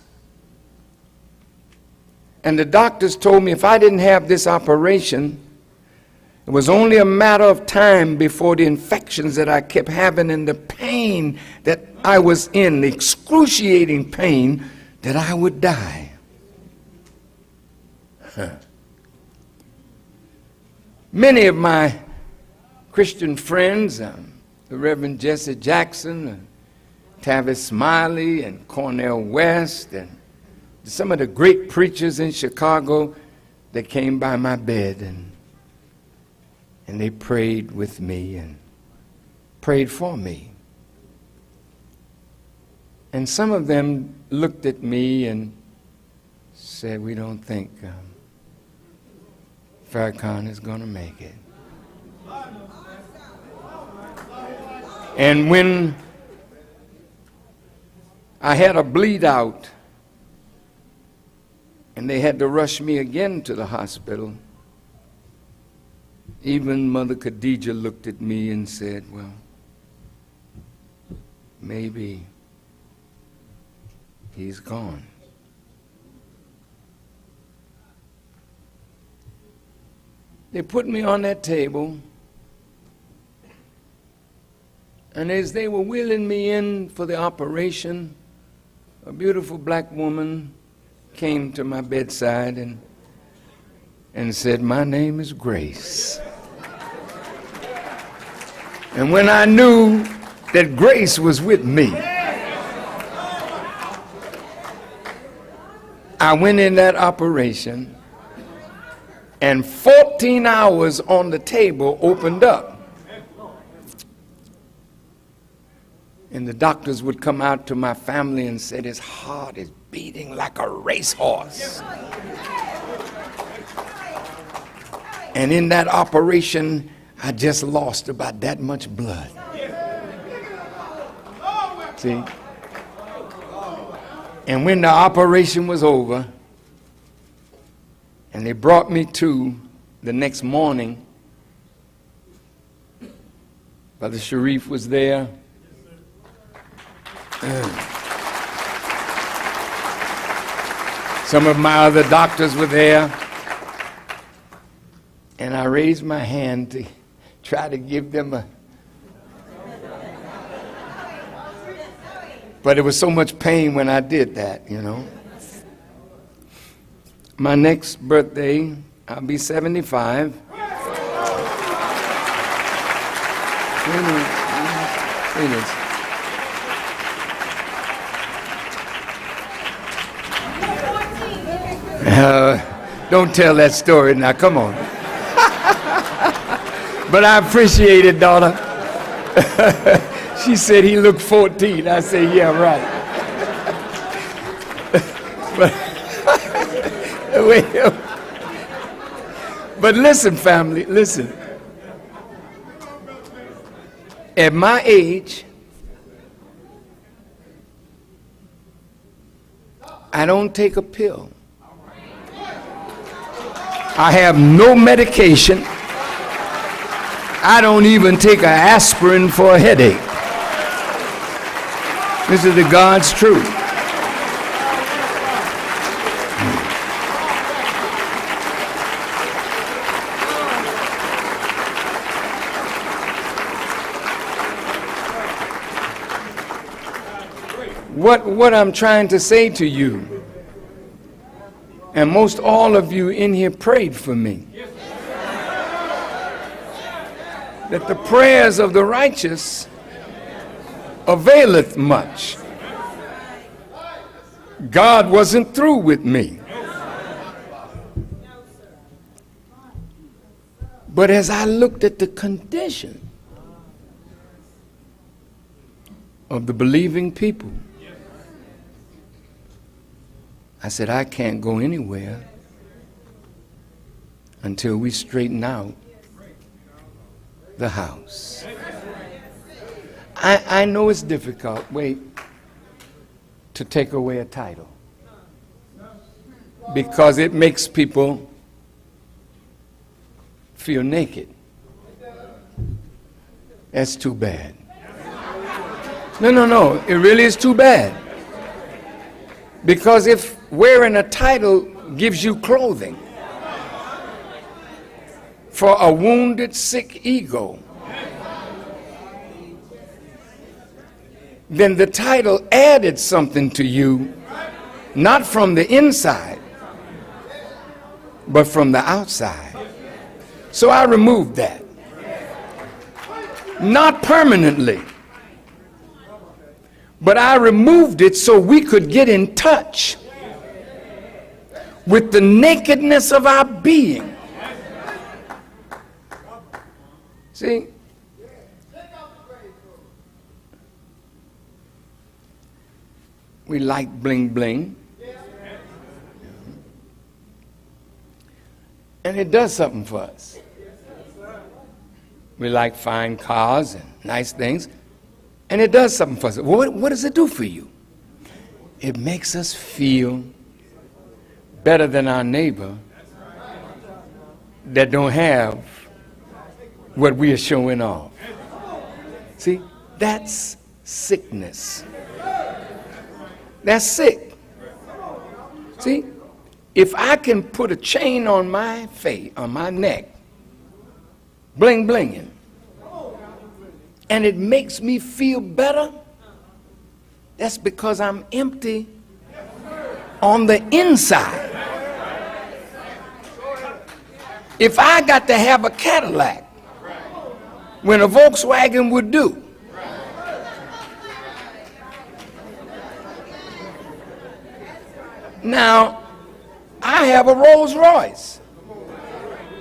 And the doctors told me if I didn't have this operation, it was only a matter of time before the infections that I kept having and the pain that I was in, the excruciating pain, that I would die. Huh. Many of my Christian friends, the Reverend Jesse Jackson, and Tavis Smiley, and Cornel West, and some of the great preachers in Chicago, they came by my bed and they prayed with me and prayed for me. And some of them looked at me and said, we don't think Farrakhan is going to make it. And when I had a bleed out and they had to rush me again to the hospital, even Mother Khadija looked at me and said, well, maybe he's gone. They put me on that table And as they were wheeling me in for the operation, a beautiful black woman came to my bedside and said, "My name is Grace." And when I knew that Grace was with me, I went in that operation, and 14 hours on the table opened up. And the doctors would come out to my family and said, "His heart is beating like a racehorse." And in that operation, I just lost about that much blood. See? And when the operation was over, and they brought me to the next morning, Brother Sharif was there. Some of my other doctors were there, and I raised my hand to try to give them a... But it was so much pain when I did that, you know. My next birthday, I'll be 75. Phoenix. Don't tell that story now, come on. But I appreciate it, daughter. She said he looked 14. I said, yeah, right. But listen, family, listen. At my age, I don't take a pill. I have no medication. I don't even take an aspirin for a headache. This is the God's truth. What I'm trying to say to you, and most all of you in here prayed for me, that the prayers of the righteous availeth much. God wasn't through with me. But as I looked at the condition of the believing people, I said, I can't go anywhere until we straighten out the house. I know it's difficult, wait, to take away a title, because it makes people feel naked. That's too bad. No, it really is too bad. Because if wearing a title gives you clothing for a wounded, sick ego, then the title added something to you, not from the inside, but from the outside. So I removed that. Not permanently. But I removed it so we could get in touch with the nakedness of our being. See? We like bling bling. And it does something for us. We like fine cars and nice things. And it does something for us. What does it do for you? It makes us feel better than our neighbor that don't have what we are showing off. See, that's sickness. That's sick. See, if I can put a chain on my face, on my neck, bling blinging, and it makes me feel better, that's because I'm empty on the inside. If I got to have a Cadillac when a Volkswagen would do, now I have a Rolls Royce.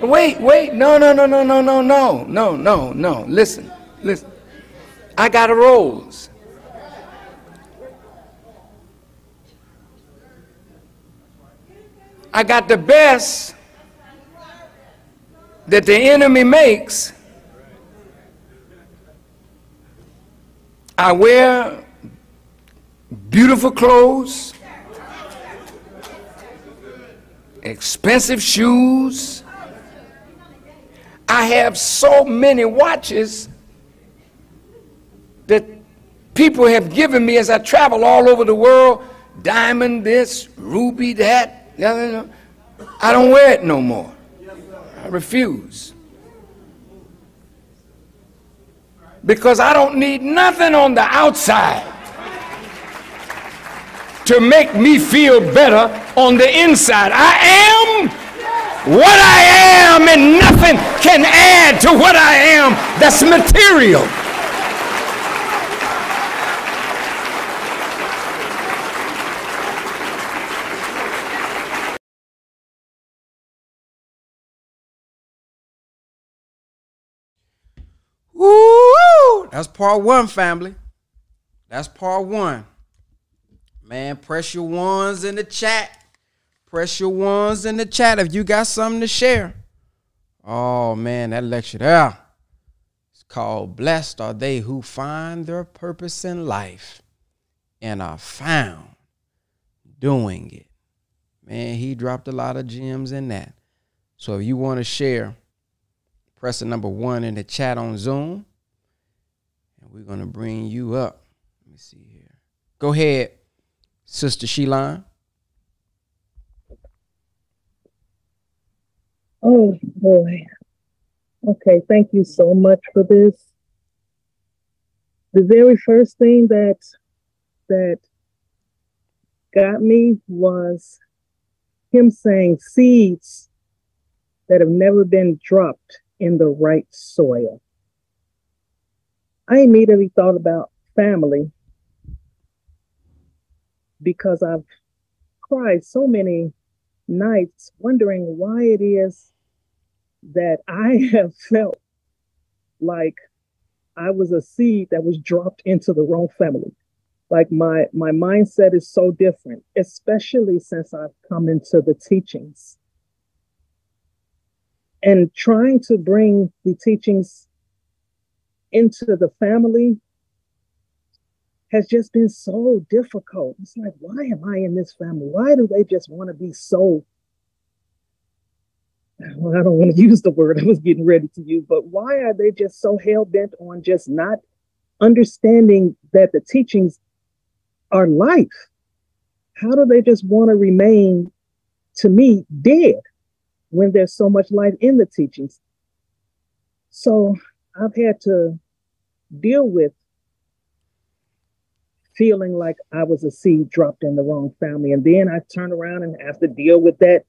Wait, no, listen, I got a Rolls. I got the best that the enemy makes. I wear beautiful clothes, expensive shoes. I have so many watches that people have given me as I travel all over the world. Diamond this, ruby that. I don't wear it no more. I refuse. Because I don't need nothing on the outside to make me feel better on the inside. I am what I am, and nothing can add to what I am that's material. Woo! That's part one, family. That's part one. Man, press your ones in the chat. Press your ones in the chat if you got something to share. Oh, man, that lecture there. It's called Blessed Are They Who Find Their Purpose in Life and Are Found Doing It. Man, he dropped a lot of gems in that. So if you want to share, press the #1 in the chat on Zoom. And we're going to bring you up. Let me see here. Go ahead, Sister Shalon. Oh, boy. Okay, thank you so much for this. The very first thing that got me was him saying seeds that have never been dropped in the right soil. I immediately thought about family because I've cried so many nights wondering why it is that I have felt like I was a seed that was dropped into the wrong family. Like my mindset is so different, especially since I've come into the teachings. And trying to bring the teachings into the family has just been so difficult. It's like, why am I in this family? Why do they just want to be so, well, I don't want to use the word I was getting ready to use, but why are they just so hell-bent on just not understanding that the teachings are life? How do they just want to remain, to me, dead when there's so much life in the teachings? So I've had to deal with feeling like I was a seed dropped in the wrong family. And then I turn around and have to deal with that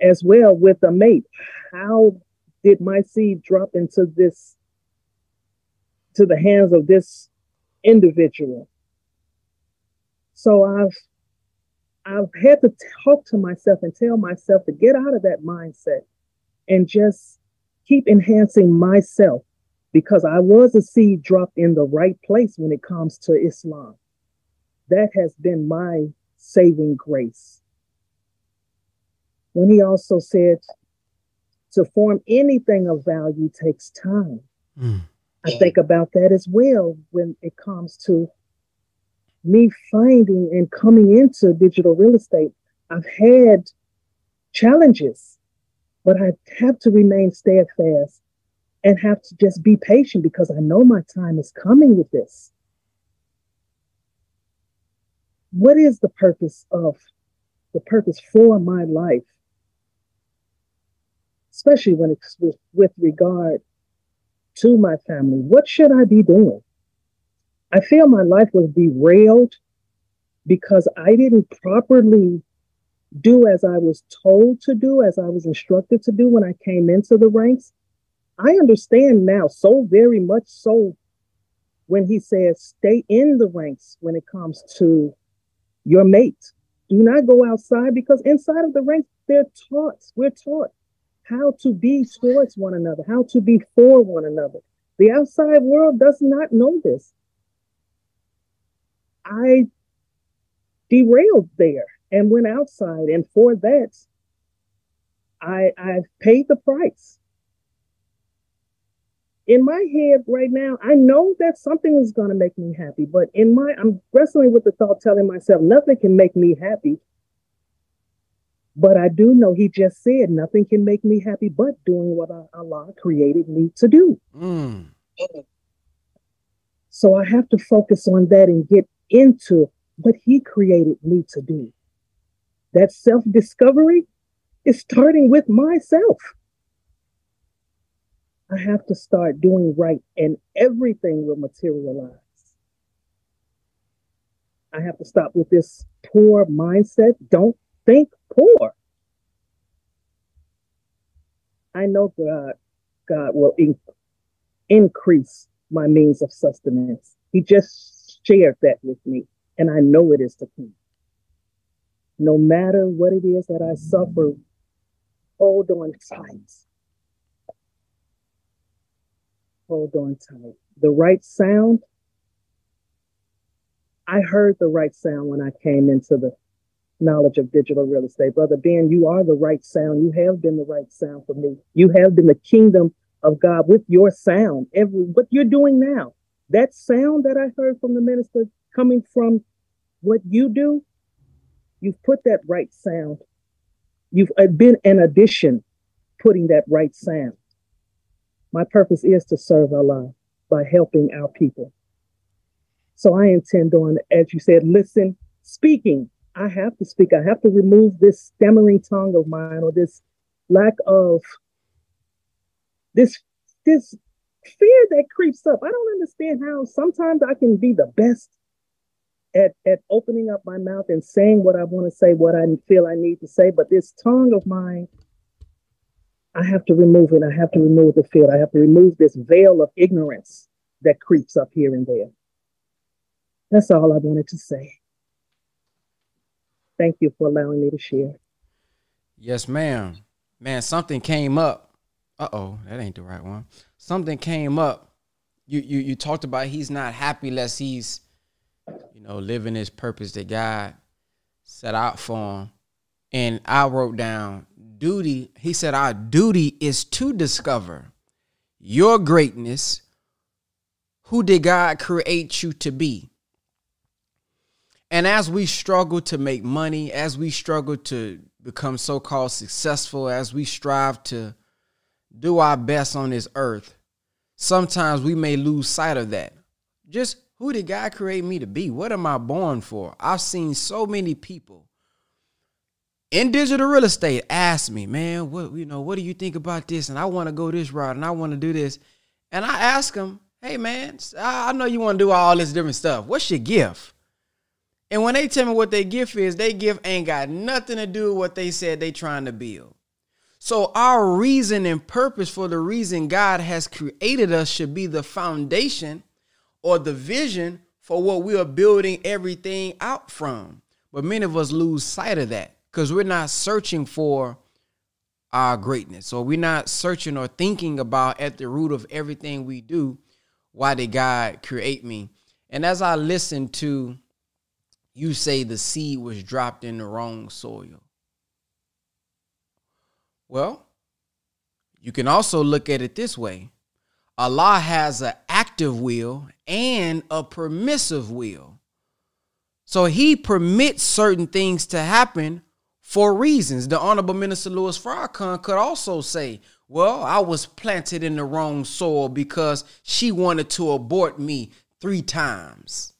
as well with a mate. How did my seed drop into this, to the hands of this individual? So I've had to talk to myself and tell myself to get out of that mindset and just keep enhancing myself, because I was a seed dropped in the right place when it comes to Islam. That has been my saving grace. When he also said, to form anything of value takes time. Mm. I think about that as well when it comes to me finding and coming into digital real estate. I've had challenges, but I have to remain steadfast and have to just be patient, because I know my time is coming with this. What is the purpose of, the purpose for my life? Especially when it's with regard to my family, what should I be doing? I feel my life was derailed because I didn't properly do as I was told to do, as I was instructed to do when I came into the ranks. I understand now so very much so when he says, stay in the ranks when it comes to your mate. Do not go outside, because inside of the ranks, we're taught how to be towards one another, how to be for one another. The outside world does not know this. I derailed there and went outside. And for that, I paid the price. In my head right now, I know that something is going to make me happy, but I'm wrestling with the thought, telling myself nothing can make me happy. But I do know he just said nothing can make me happy but doing what Allah created me to do. Mm. So I have to focus on that and get into what he created me to do. That self-discovery is starting with myself. I have to start doing right and everything will materialize. I have to stop with this poor mindset. Don't think poor. I know God will increase my means of sustenance. He just shared that with me, and I know it is the key. No matter what it is that I suffer, hold on tight. Hold on tight. The right sound. I heard the right sound when I came into the knowledge of digital real estate. Brother Ben, you are the right sound. You have been the right sound for me. You have been the kingdom of God with your sound. What you're doing now, that sound that I heard from the minister coming from what you do, you've put that right sound. You've been an addition putting that right sound. My purpose is to serve Allah by helping our people. So I intend on, as you said, listen, speaking. I have to speak. I have to remove this stammering tongue of mine, or this lack of this fear that creeps up. I don't understand how sometimes I can be the best at opening up my mouth and saying what I want to say, what I feel I need to say. But this tongue of mine, I have to remove it. I have to remove the field. I have to remove this veil of ignorance that creeps up here and there. That's all I wanted to say. Thank you for allowing me to share. Yes, ma'am. Man, something came up. Uh-oh, that ain't the right one. Something came up. You talked about he's not happy lest he's, living his purpose that God set out for him. And I wrote down, duty, he said, our duty is to discover your greatness. Who did God create you to be? And as we struggle to make money, as we struggle to become so-called successful, as we strive to do our best on this earth, sometimes we may lose sight of that. Just who did God create me to be? What am I born for? I've seen so many people in digital real estate ask me, man, what do you think about this? And I want to go this route, and I want to do this. And I ask them, hey, man, I know you want to do all this different stuff. What's your gift? And when they tell me what their gift is, their gift ain't got nothing to do with what they said they trying to build. So our reason and purpose for the reason God has created us should be the foundation or the vision for what we are building everything out from. But many of us lose sight of that because we're not searching for our greatness, or we're not searching or thinking about at the root of everything we do, why did God create me? And as I listen to you say the seed was dropped in the wrong soil. Well, you can also look at it this way. Allah has an active will and a permissive will. So he permits certain things to happen for reasons. The Honorable Minister Louis Farrakhan could also say, well, I was planted in the wrong soil because she wanted to abort me 3 times.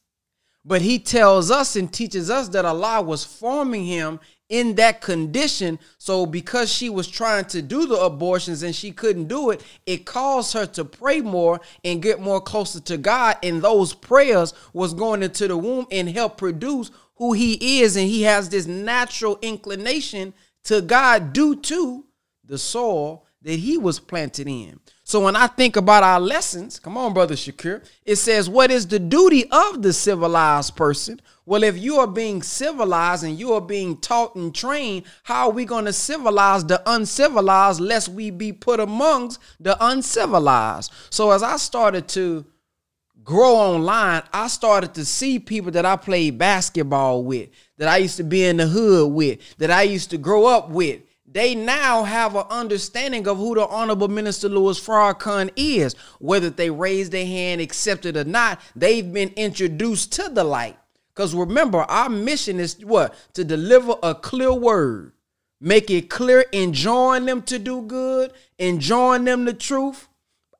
But he tells us and teaches us that Allah was forming him in that condition. So because she was trying to do the abortions and she couldn't do it, it caused her to pray more and get more closer to God. And those prayers was going into the womb and help produce who he is. And he has this natural inclination to God due to the soil that he was planted in. So when I think about our lessons, come on, Brother Shakir, it says, what is the duty of the civilized person? Well, if you are being civilized and you are being taught and trained, how are we going to civilize the uncivilized lest we be put amongst the uncivilized? So as I started to grow online, I started to see people that I played basketball with, that I used to be in the hood with, that I used to grow up with. They now have an understanding of who the Honorable Minister Louis Farrakhan is. Whether they raised their hand, accepted or not, they've been introduced to the light. Because remember, our mission is what? To deliver a clear word. Make it clear, enjoin them to do good, enjoin them the truth.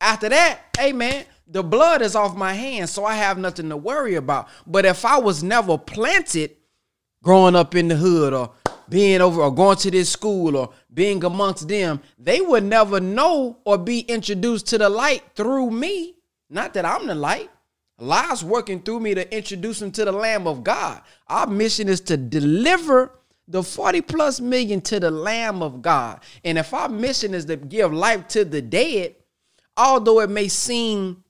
After that, hey man, the blood is off my hands, so I have nothing to worry about. But if I was never planted growing up in the hood or being over or going to this school or being amongst them, they would never know or be introduced to the light through me. Not that I'm the light. Allah's working through me to introduce them to the Lamb of God. Our mission is to deliver the 40+ million to the Lamb of God. And if our mission is to give life to the dead, although it may seem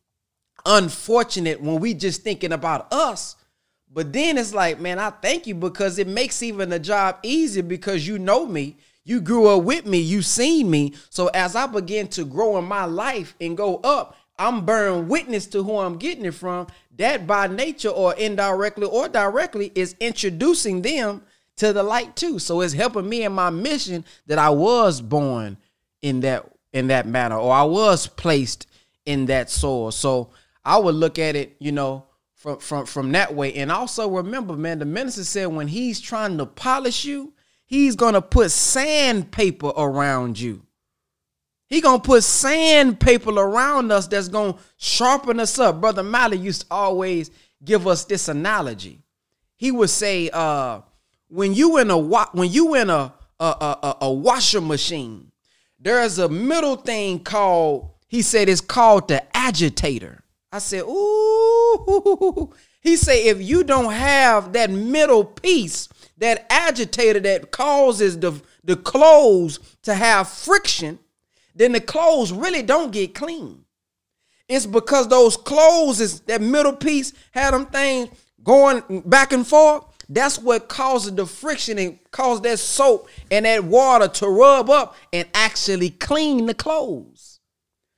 unfortunate when we just thinking about us, but then it's like, man, I thank you because it makes even the job easier because you know me, you grew up with me, you seen me. So as I begin to grow in my life and go up, I'm bearing witness to who I'm getting it from. That by nature or indirectly or directly is introducing them to the light too. So it's helping me in my mission that I was born in that manner, or I was placed in that soil. So I would look at it, you know, from that way. And also remember, man, the minister said when he's trying to polish you, he's going to put sandpaper around you. He's going to put sandpaper around us that's going to sharpen us up. Brother Miley used to always give us this analogy. He would say, when you in a washing machine, there is a middle thing called, he said it's called the agitator. I said, ooh, he said, if you don't have that middle piece, that agitator that causes the clothes to have friction, then the clothes really don't get clean. It's because those clothes, is that middle piece, had them things going back and forth. That's what causes the friction and causes that soap and that water to rub up and actually clean the clothes.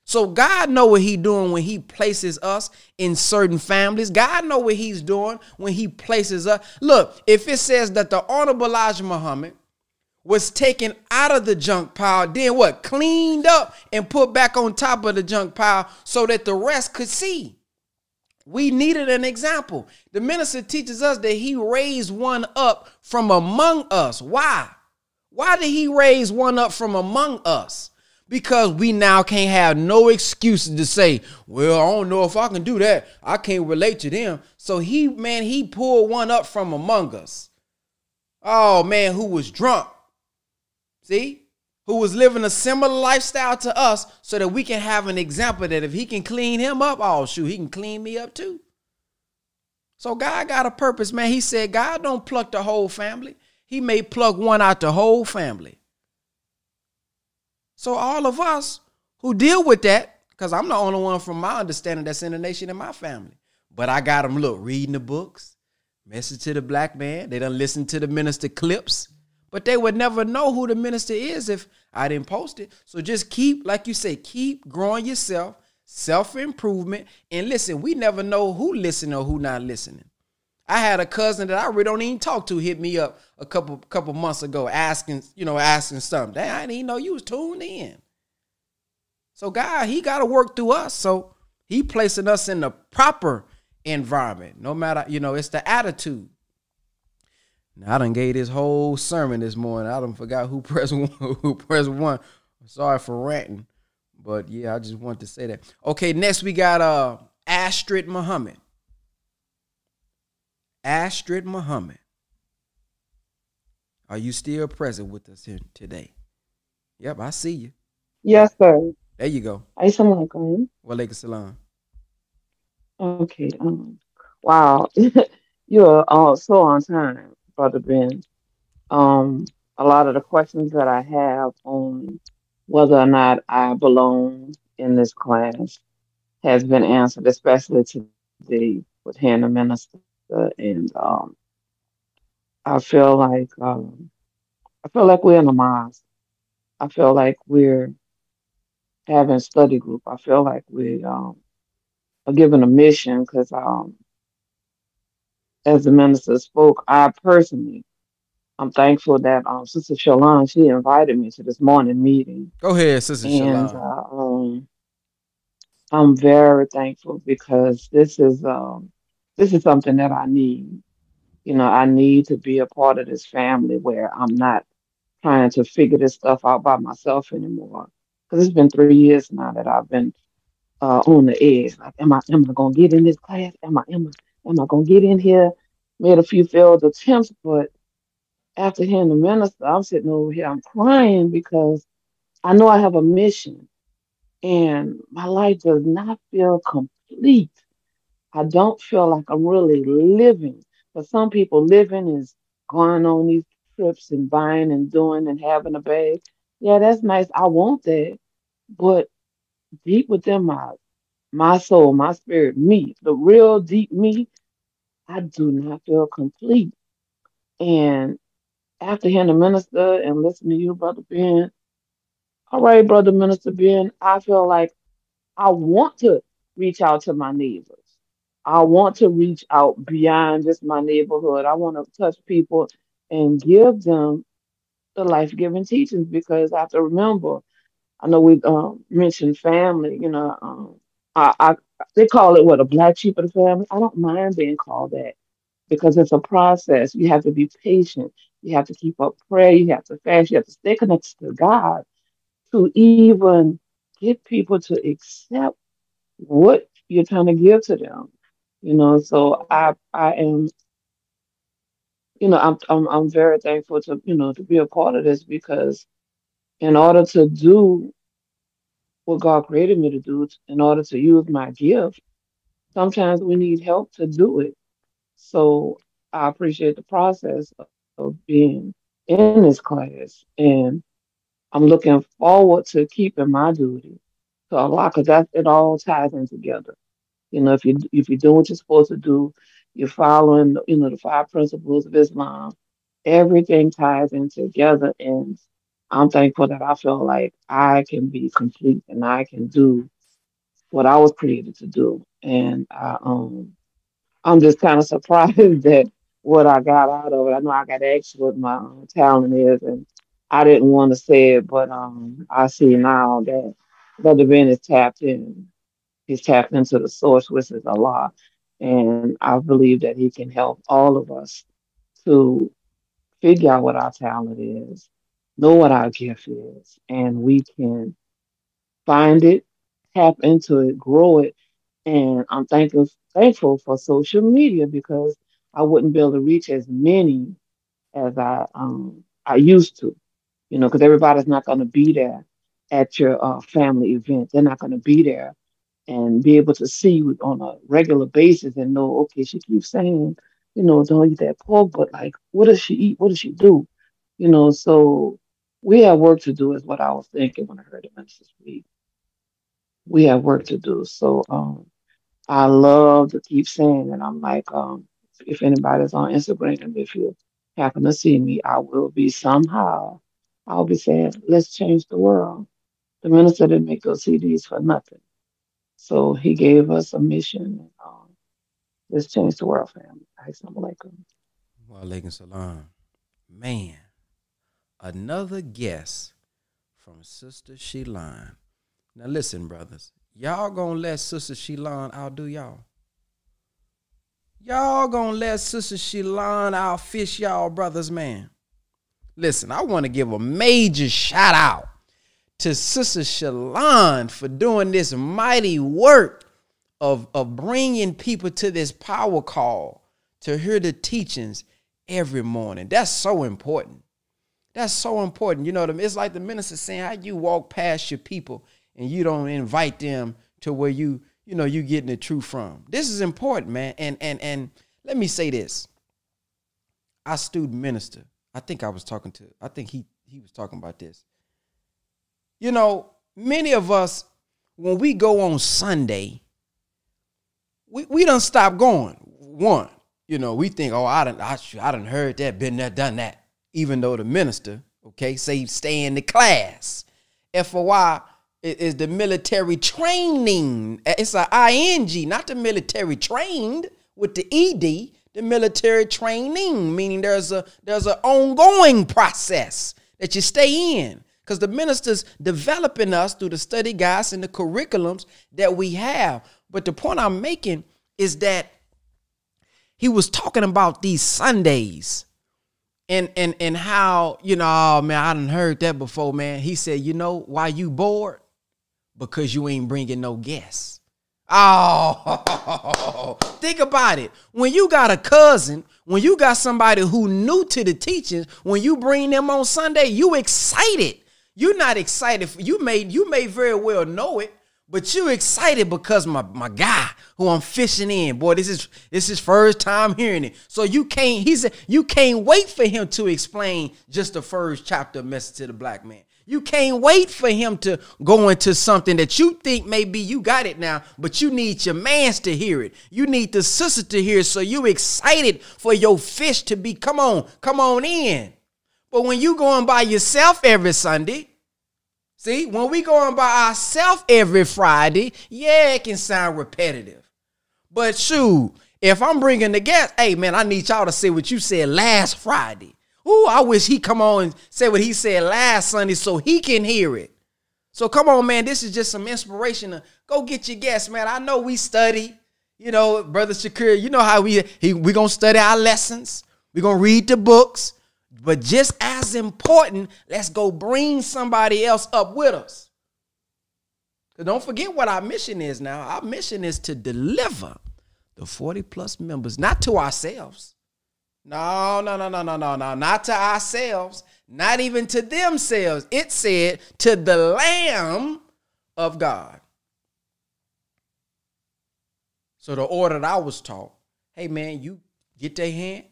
So God know what he doing when he places us in certain families. God know what he's doing when he places us. Look, if it says that the Honorable Elijah Muhammad was taken out of the junk pile, then what? Cleaned up and put back on top of the junk pile so that the rest could see. We needed an example. The minister teaches us that he raised one up from among us. Why? Why did he raise one up from among us? Because we now can't have no excuses to say, well, I don't know if I can do that. I can't relate to them. So he pulled one up from among us. Oh, man, who was drunk. See, who was living a similar lifestyle to us so that we can have an example that if he can clean him up, oh, shoot, he can clean me up too. So God got a purpose, man. He said, God don't pluck the whole family. He may pluck one out the whole family. So all of us who deal with that, because I'm the only one from my understanding that's in the nation and my family. But I got them, look, reading the books, Message to the Black Man. They done listened to the minister clips, but they would never know who the minister is if I didn't post it. So just keep, like you say, keep growing yourself, self-improvement. And listen, we never know who listening or who not listening. I had a cousin that I really don't even talk to hit me up a couple months ago asking something. Dang, I didn't even know you was tuned in. So God, he got to work through us. So he placing us in the proper environment. No matter, you know, it's the attitude. Now I done gave this whole sermon this morning. I done forgot who pressed one. I'm sorry for ranting. But yeah, I just wanted to say that. Okay, next we got Astrid Muhammad. Are you still present with us here today? Yep, I see you. Yes, sir. There you go. Assalamualaikum. Walaikum salam. Okay. Wow. You're so on time, Brother Ben. A lot of the questions that I have on whether or not I belong in this class has been answered, especially today with Hannah Minister. And I feel like we're in a mosque. I feel like we're having a study group. I feel like we are given a mission because as the minister spoke, I personally, I'm thankful that Sister Shalon, she invited me to this morning meeting. Go ahead, Sister Shalon. I'm very thankful because this is something that I need. You know, I need to be a part of this family where I'm not trying to figure this stuff out by myself anymore. Because it's been 3 years now that I've been on the edge. Like, am I gonna get in this class? Am I gonna get in here? Made a few failed attempts, but after hearing the minister, I'm sitting over here, I'm crying because I know I have a mission and my life does not feel complete. I don't feel like I'm really living. For some people, living is going on these trips and buying and doing and having a bag. Yeah, that's nice. I want that. But deep within my soul, my spirit, me, the real deep me, I do not feel complete. And after hearing the minister and listening to you, Brother Ben, all right, Brother Minister Ben, I feel like I want to reach out to my neighbors. I want to reach out beyond just my neighborhood. I want to touch people and give them the life-giving teachings because I have to remember, I know we mentioned family, you know, they call it, what, a black sheep of the family? I don't mind being called that because it's a process. You have to be patient. You have to keep up prayer. You have to fast. You have to stay connected to God to even get people to accept what you're trying to give to them. You know, so I am, you know, I'm very thankful to, you know, to be a part of this because in order to do what God created me to do, in order to use my gift, sometimes we need help to do it. So I appreciate the process of being in this class, and I'm looking forward to keeping my duty to Allah, because that it all ties in together. You know, if you do what you're supposed to do, you're following, you know, the 5 principles of Islam. Everything ties in together, and I'm thankful that I feel like I can be complete and I can do what I was created to do. And I'm just kind of surprised that what I got out of it. I know I got asked what my talent is, and I didn't want to say it, but I see now that Brother Ben is tapped in. He's tapped into the source, which is Allah. And I believe that he can help all of us to figure out what our talent is, know what our gift is, and we can find it, tap into it, grow it. And I'm thankful for social media because I wouldn't be able to reach as many as I used to, you know, because everybody's not going to be there at your family event. They're not going to be there and be able to see you on a regular basis and know, okay, she keeps saying, you know, don't eat that pork, but like, what does she eat? What does she do? You know, so we have work to do is what I was thinking when I heard the minister speak. We have work to do. So I love to keep saying, and I'm like, if anybody's on Instagram, if you happen to see me, I will be somehow, I'll be saying, let's change the world. The minister didn't make those CDs for nothing. So he gave us a mission. Let's change the world, family. Wa alaikum salam. Man, another guest from Sister Shalon. Now listen, brothers. Y'all gonna let Sister Shalon outdo y'all? Y'all gonna let Sister Shalon outfish y'all, brothers, man? Listen, I want to give a major shout out to Sister Shalon for doing this mighty work of bringing people to this power call to hear the teachings every morning. That's so important. That's so important. You know, it's like the minister saying how you walk past your people and you don't invite them to where you know, you getting the truth from. This is important, man. And let me say this. Our student minister, I think he was talking about this. You know, many of us, when we go on Sunday, we don't stop going. One, you know, we think, oh, I done heard that, been there, done that. Even though the minister, okay, say stay in the class. FOI is the military training. It's an ing, not the military trained with the ed. The military training, meaning there's an ongoing process that you stay in. Because the minister's developing us through the study guides and the curriculums that we have. But the point I'm making is that he was talking about these Sundays and how, you know, oh, man, I done heard that before, man. He said, you know why you bored? Because you ain't bringing no guests. Oh, think about it. When you got a cousin, when you got somebody who new to the teachings, when you bring them on Sunday, you excited. You're not excited. You may very well know it, but you excited because my guy who I'm fishing in, boy, this is first time hearing it. So you can't wait for him to explain just the first chapter of Message to the Black Man. You can't wait for him to go into something that you think maybe you got it now, but you need your mans to hear it. You need the sister to hear it. So you excited for your fish to be, come on in. But when you going by yourself every Sunday, see, when we going by ourselves every Friday, yeah, it can sound repetitive. But shoot, if I'm bringing the guest, hey, man, I need y'all to say what you said last Friday. Ooh, I wish he come on and say what he said last Sunday so he can hear it. So come on, man, this is just some inspiration to go get your guests, man. I know we study, you know, Brother Shakir, you know how we going to study our lessons. We're going to read the books. But just as important, let's go bring somebody else up with us. Because don't forget what our mission is now. Our mission is to deliver the 40-plus members, not to ourselves. No, not to ourselves, not even to themselves. It said to the Lamb of God. So the order that I was taught, hey, man, you get their hand.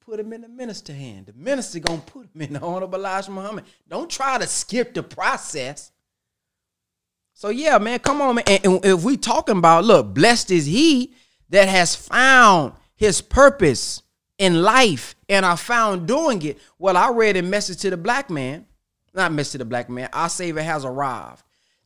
Put him in the minister's hand. The minister going to put him in the Honorable Elijah Muhammad. Don't try to skip the process. So, yeah, man, come on, man. And if we talking about, look, blessed is he that has found his purpose in life and are found doing it. Well, I read a Message to the Black Man. Not Message to the Black Man. Our Savior has arrived.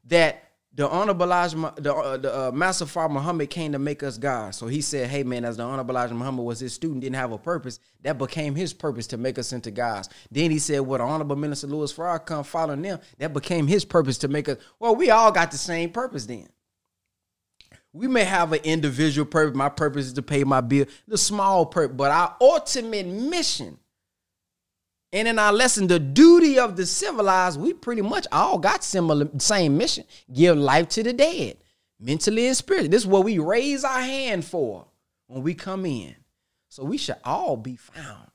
That the Honorable Elijah, the Master Farah Muhammad came to make us God. So he said, hey, man, as the Honorable Elijah Muhammad was his student, didn't have a purpose, that became his purpose to make us into gods. Then he said, well, the Honorable Minister Louis Farrakhan following them, that became his purpose to make us. Well, we all got the same purpose then. We may have an individual purpose. My purpose is to pay my bill, the small purpose. But our ultimate mission, and in our lesson, the duty of the civilized, we pretty much all got similar, same mission. Give life to the dead, mentally and spiritually. This is what we raise our hand for when we come in. So we should all be found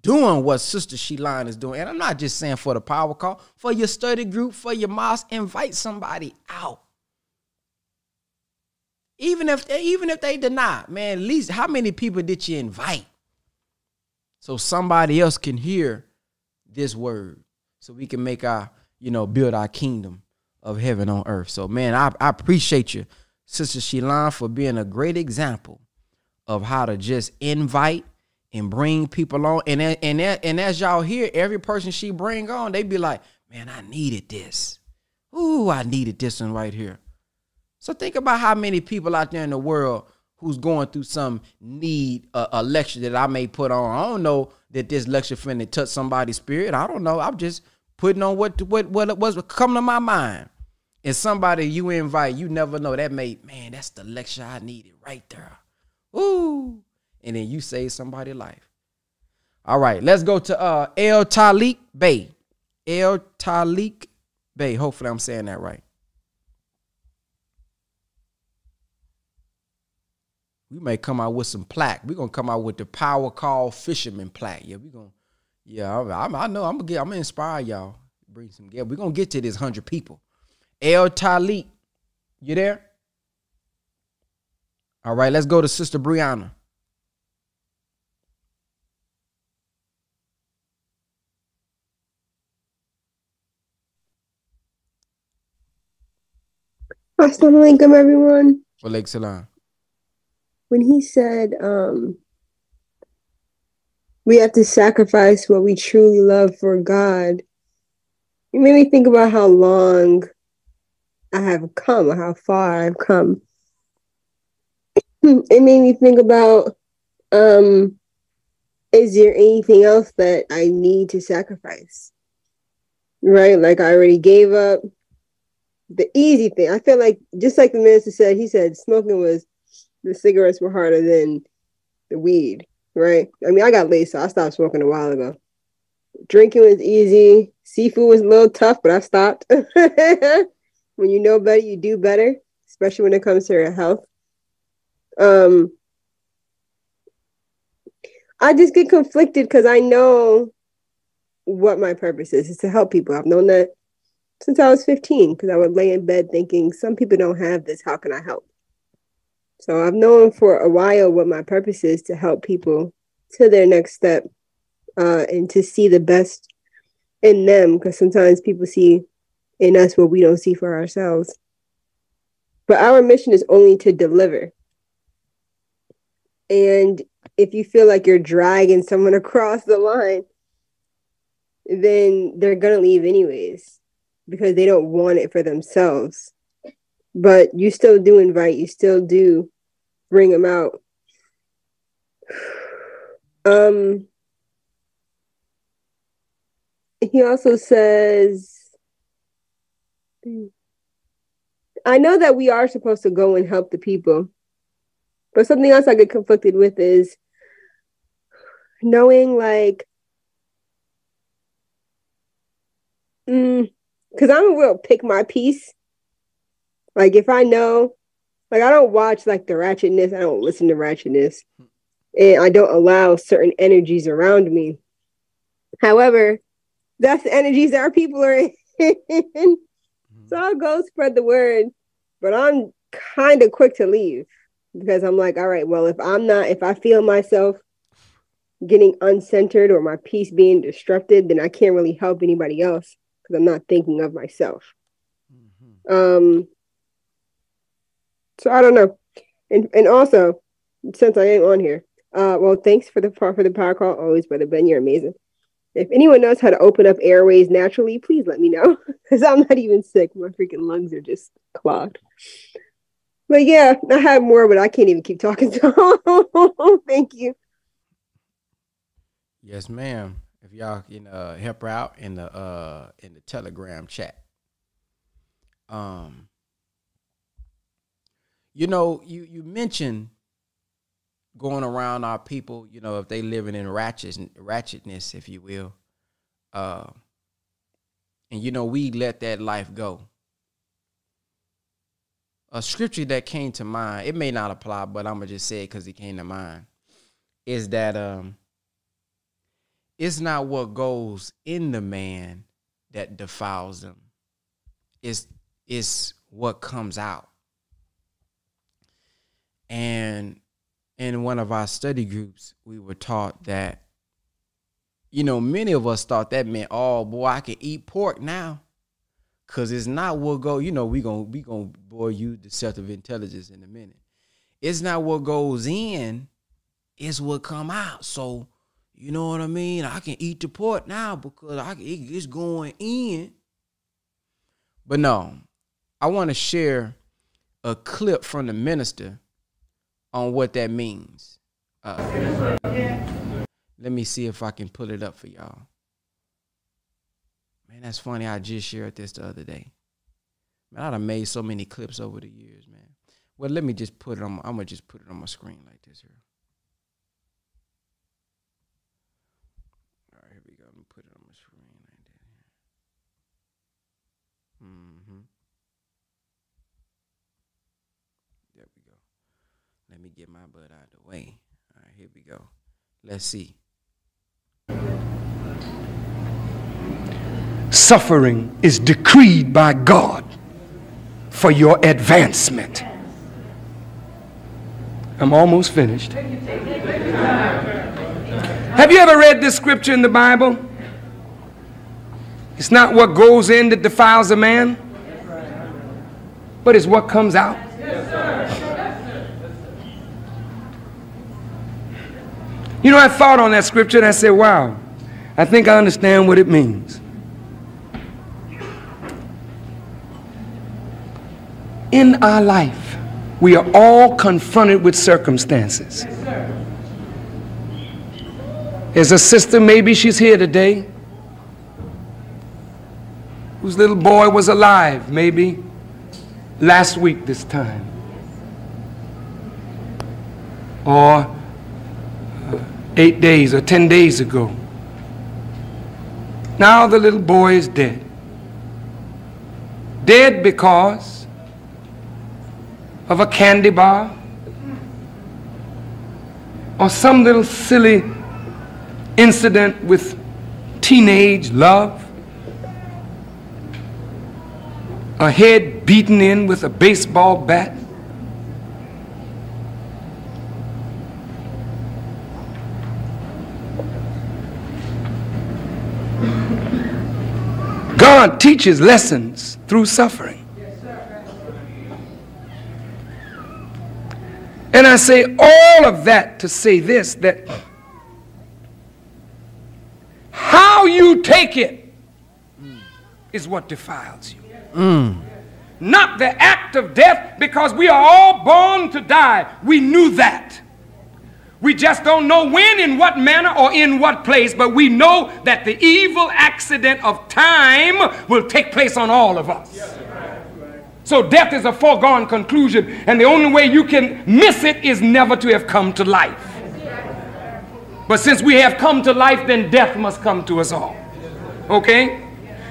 doing what Sister Shalon is doing. And I'm not just saying for the power call, for your study group, for your mosque, invite somebody out. Even if they deny, man, at least how many people did you invite? So somebody else can hear this word, so we can make our, you know, build our kingdom of heaven on earth. So, man, I appreciate you, Sister Shalon, for being a great example of how to just invite and bring people on. And as y'all hear, every person she bring on, they be like, man, I needed this. Ooh, I needed this one right here. So think about how many people out there in the world who's going through some need, a lecture that I may put on. I don't know that this lecture finna touch somebody's spirit. I don't know. I'm just putting on what was coming to my mind. And somebody you invite, you never know. That may, man, that's the lecture I needed right there. Ooh. And then you save somebody's life. All right, let's go to El Talik Bey. El Talik Bey. Hopefully I'm saying that right. We may come out with some plaque. We're going to come out with the Power Call Fisherman plaque. Yeah, we're going to Yeah, I know. I'm gonna inspire y'all. Bring some gas. We're gonna get to this 100 people. El Talik, you there? All right, let's go to Sister Brianna. Assalamu alaikum, everyone. Walaikum salam. When he said, we have to sacrifice what we truly love for God, it made me think about how long I have come, or how far I've come. It made me think about, is there anything else that I need to sacrifice? Right? Like, I already gave up the easy thing. I feel like, just like the minister said, he said smoking was, the cigarettes were harder than the weed. Right? I mean, I got late, so I stopped smoking a while ago. Drinking was easy. Seafood was a little tough, but I stopped. When you know better, you do better, especially when it comes to your health. I just get conflicted because I know what my purpose is. It's to help people. I've known that since I was 15, because I would lay in bed thinking, some people don't have this. How can I help? So I've known for a while what my purpose is, to help people to their next step, and to see the best in them, because sometimes people see in us what we don't see for ourselves. But our mission is only to deliver. And if you feel like you're dragging someone across the line, then they're going to leave anyways, because they don't want it for themselves. But you still do invite, you still do bring them out. He also says, I know that we are supposed to go and help the people, but something else I get conflicted with is knowing, like, because I'm going to pick my piece. Like, if I know, like, I don't watch, like, the ratchetness. I don't listen to ratchetness. And I don't allow certain energies around me. However, that's the energies our people are in. So I'll go spread the word. But I'm kind of quick to leave, because I'm like, all right, well, if I feel myself getting uncentered or my peace being disrupted, then I can't really help anybody else, because I'm not thinking of myself. So I don't know. And also, since I ain't on here, well, thanks for the power call. Always, Brother Ben, you're amazing. If anyone knows how to open up airways naturally, please let me know, because I'm not even sick. My freaking lungs are just clogged. But yeah, I have more, but I can't even keep talking. Thank you. Yes, ma'am. If y'all can help her out in the Telegram chat. You know, you mentioned going around our people, you know, if they living in ratchetness, if you will. And, you know, we let that life go. A scripture that came to mind, it may not apply, but I'm going to just say it because it came to mind, is that it's not what goes in the man that defiles them. It's what comes out. And in one of our study groups, we were taught that, you know, many of us thought that meant, oh, boy, I can eat pork now, because it's not what goes, you know, we're going to boy you deceptive intelligence in a minute. It's not what goes in, it's what come out. So, you know what I mean? I can eat the pork now because it's going in. But no, I want to share a clip from the minister on what that means. Let me see if I can pull it up for y'all. Man, that's funny. I just shared this the other day. Man, I'd have made so many clips over the years, man. Well, let me just put it on. I'm gonna just put it on my screen like this here. All right, here we go. I'm gonna put it on my screen like that here. There we go. Let me get my butt out of the way. All right, here we go. Let's see. Suffering is decreed by God for your advancement. I'm almost finished. Have you ever read this scripture in the Bible? It's not what goes in that defiles a man, but it's what comes out. You know, I thought on that scripture and I said, wow, I think I understand what it means. In our life, we are all confronted with circumstances. There's a sister, maybe she's here today, whose little boy was alive, maybe last week this time. Or 8 days or 10 days ago. Now the little boy is dead. Dead because of a candy bar or some little silly incident with teenage love, a head beaten in with a baseball bat. God teaches lessons through suffering. And I say all of that to say this, that how you take it is what defiles you. Not the act of death, because we are all born to die. We knew that. We just don't know when, in what manner, or in what place, but we know that the evil accident of time will take place on all of us. So death is a foregone conclusion, and the only way you can miss it is never to have come to life. But since we have come to life, then death must come to us all. Okay?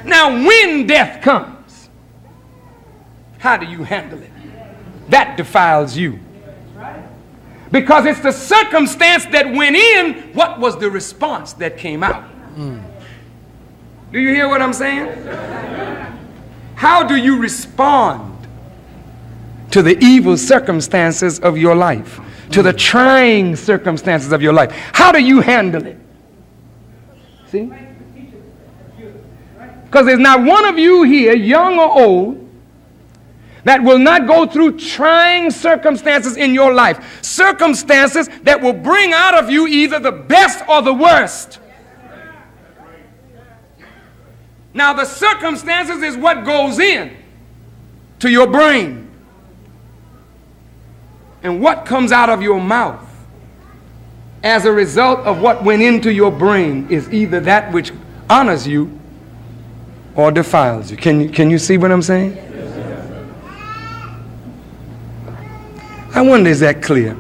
Now, when death comes, how do you handle it? That defiles you. Because it's the circumstance that went in, what was the response that came out? Do you hear what I'm saying? How do you respond to the evil circumstances of your life? To the trying circumstances of your life? How do you handle it? See? Because there's not one of you here, young or old, that will not go through trying circumstances in your life. Circumstances that will bring out of you either the best or the worst. Now, the circumstances is what goes in to your brain. And what comes out of your mouth as a result of what went into your brain is either that which honors you or defiles you. Can you see what I'm saying? I wonder, is that clear?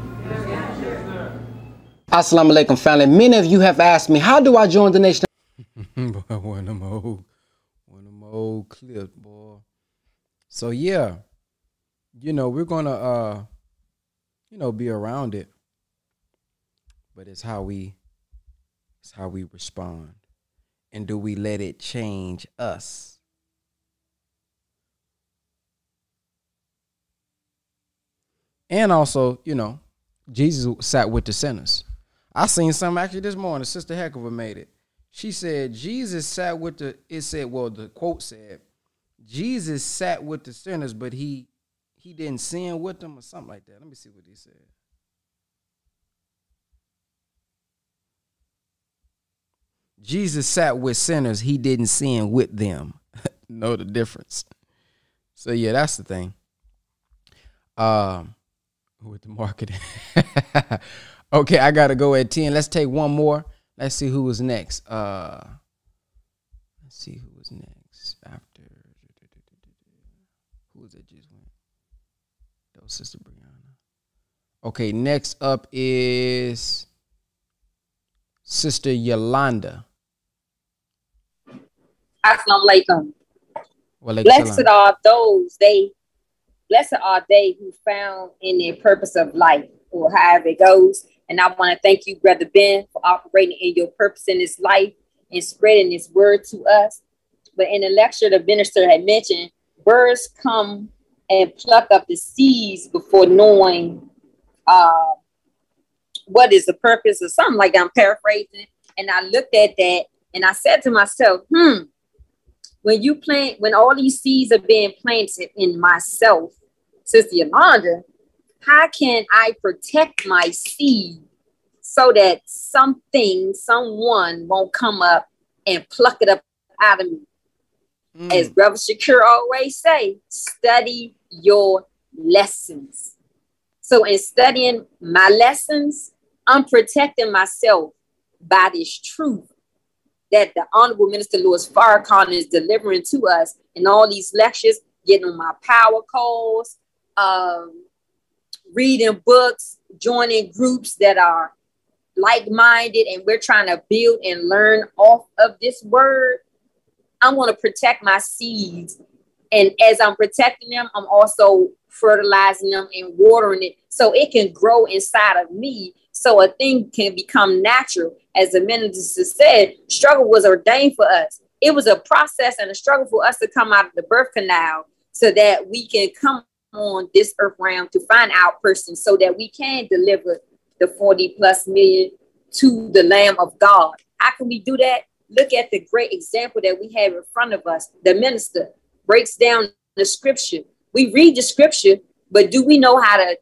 Assalamu alaikum, family. Many of you have asked me, how do I join the Nation? Boy, one of my old clips, boy. So yeah, you know, we're gonna you know, be around it. But it's how we respond. And do we let it change us? And also, you know, Jesus sat with the sinners. I seen something actually this morning. Sister Heckover made it. She said, Jesus sat with the, it said, well, the quote said, Jesus sat with the sinners, but he didn't sin with them or something like that. Let me see what he said. Jesus sat with sinners. He didn't sin with them. Know the difference. So, yeah, that's the thing. With the marketing. Okay, I gotta go at 10. Let's take one more. Let's see who was next. Let's see who was next after. Who was that just went? That was Sister Brianna. Okay, next up is Sister Yolanda. Assalamu alaikum. Blessed are those Blessed are they who found in their purpose of life, or however it goes. And I want to thank you, Brother Ben, for operating in your purpose in this life and spreading this word to us. but in the lecture, the minister had mentioned birds come and pluck up the seeds before knowing what is the purpose or something like that. I'm paraphrasing. And I looked at that and I said to myself, when all these seeds are being planted in myself, Sister Yolanda, how can I protect my seed so that someone won't come up and pluck it up out of me? As Brother Shakir always say, study your lessons. So in studying my lessons, I'm protecting myself by this truth that the Honorable Minister Louis Farrakhan is delivering to us in all these lectures, getting on my power calls, reading books, joining groups that are like-minded, and we're trying to build and learn off of this word. I'm going to protect my seeds. And as I'm protecting them, I'm also fertilizing them and watering it so it can grow inside of me, so a thing can become natural. As the minister said, struggle was ordained for us. It was a process and a struggle for us to come out of the birth canal so that we can come on this earth realm to find our person so that we can deliver the 40+ million to the Lamb of God. How can we do that? Look at the great example that we have in front of us. The minister breaks down the scripture. We read the scripture, but do we know how to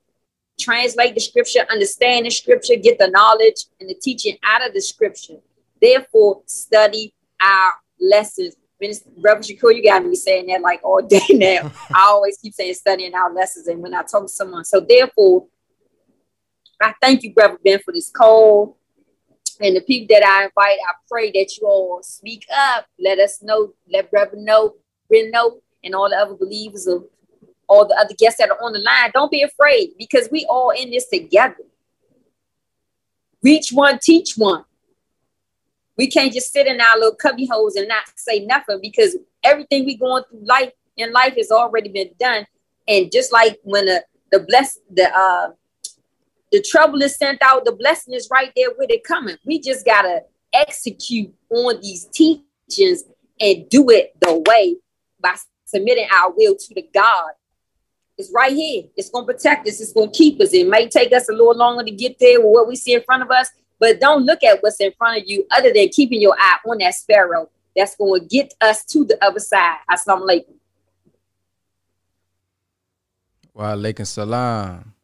translate the scripture, understand the scripture, get the knowledge and the teaching out of the scripture? Therefore, study our lessons. Minister, Reverend Shakur, you got me saying that like all day now. I always keep saying studying our lessons. And when I talk to someone, so therefore, I thank you, Brother Ben, for this call. And the people that I invite, I pray that you all speak up. Let us know, let Reverend know, Ben know, and all the other believers of all the other guests that are on the line. Don't be afraid, because we all in this together. Reach one, teach one. We can't just sit in our little cubby holes and not say nothing, because everything we going through life in life has already been done. And just like when the trouble is sent out, the blessing is right there with it coming. We just got to execute on these teachings and do it the way by submitting our will to the God. It's right here. It's going to protect us. It's going to keep us. It may take us a little longer to get there with what we see in front of us, but don't look at what's in front of you other than keeping your eye on that sparrow that's going to get us to the other side. Assalamu alaikum. Wa alaikum salam.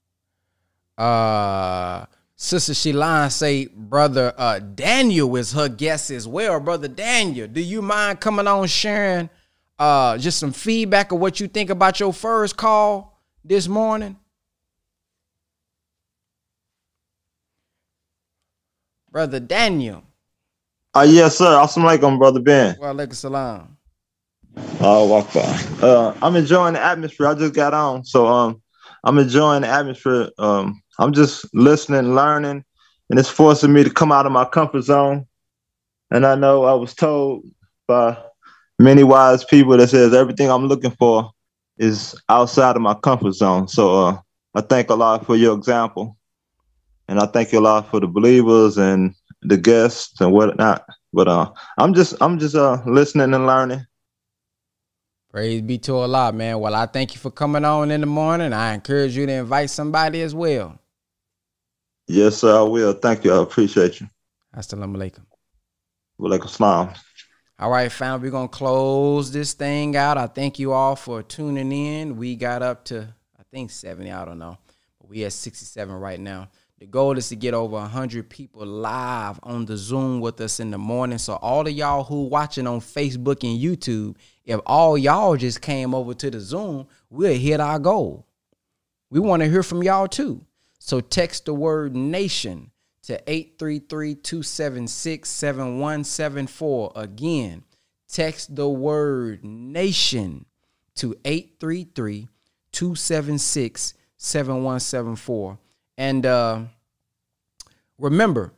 Sister Shalon say Brother Daniel is her guest as well. Brother Daniel, do you mind coming on sharing just some feedback of what you think about your first call this morning? Brother Daniel. Yes, sir. Assalamu alaikum, Brother Ben. Wa alaikum salam. I'm enjoying the atmosphere. I just got on, so I'm enjoying the atmosphere. I'm just listening, learning, and it's forcing me to come out of my comfort zone. And I know I was told by many wise people that says everything I'm looking for is outside of my comfort zone. So I thank Allah for your example. And I thank you a lot for the believers and the guests and whatnot. But I'm just listening and learning. Praise be to Allah, man. Well, I thank you for coming on in the morning. I encourage you to invite somebody as well. Yes, sir, I will. Thank you. I appreciate you. Assalamu alaikum. Wa alaikum salam. All right, fam. We're going to close this thing out. I thank you all for tuning in. We got up to, I think, 70. I don't know. But we at 67 right now. The goal is to get over 100 people live on the Zoom with us in the morning. So all of y'all who watching on Facebook and YouTube, if all y'all just came over to the Zoom, we'll hit our goal. We want to hear from y'all too. So text the word nation to 833-276-7174. Again, text the word nation to 833-276-7174. And remember,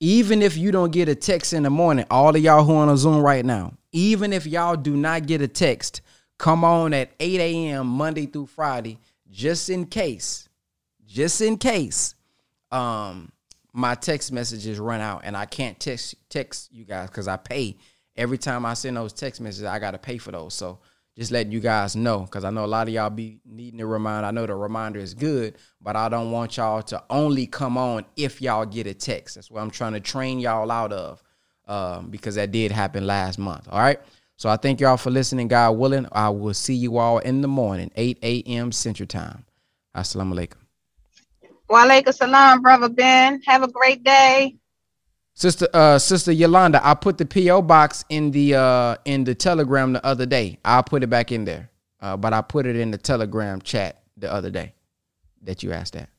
even if you don't get a text in the morning, all of y'all who are on a Zoom right now, even if y'all do not get a text, come on at 8 a.m. Monday through Friday, just in case my text messages run out and I can't text you guys because I pay every time I send those text messages, I got to pay for those. So just letting you guys know, because I know a lot of y'all be needing a reminder. I know the reminder is good, but I don't want y'all to only come on if y'all get a text. That's what I'm trying to train y'all out of, because that did happen last month. All right. So I thank y'all for listening. God willing, I will see you all in the morning, 8 a.m. Central Time. As-salamu alaykum. Wa alaykum salam, Brother Ben. Have a great day. Sister Yolanda, I put the P.O. box in the Telegram the other day. I'll put it back in there. But I put it in the Telegram chat the other day that you asked that.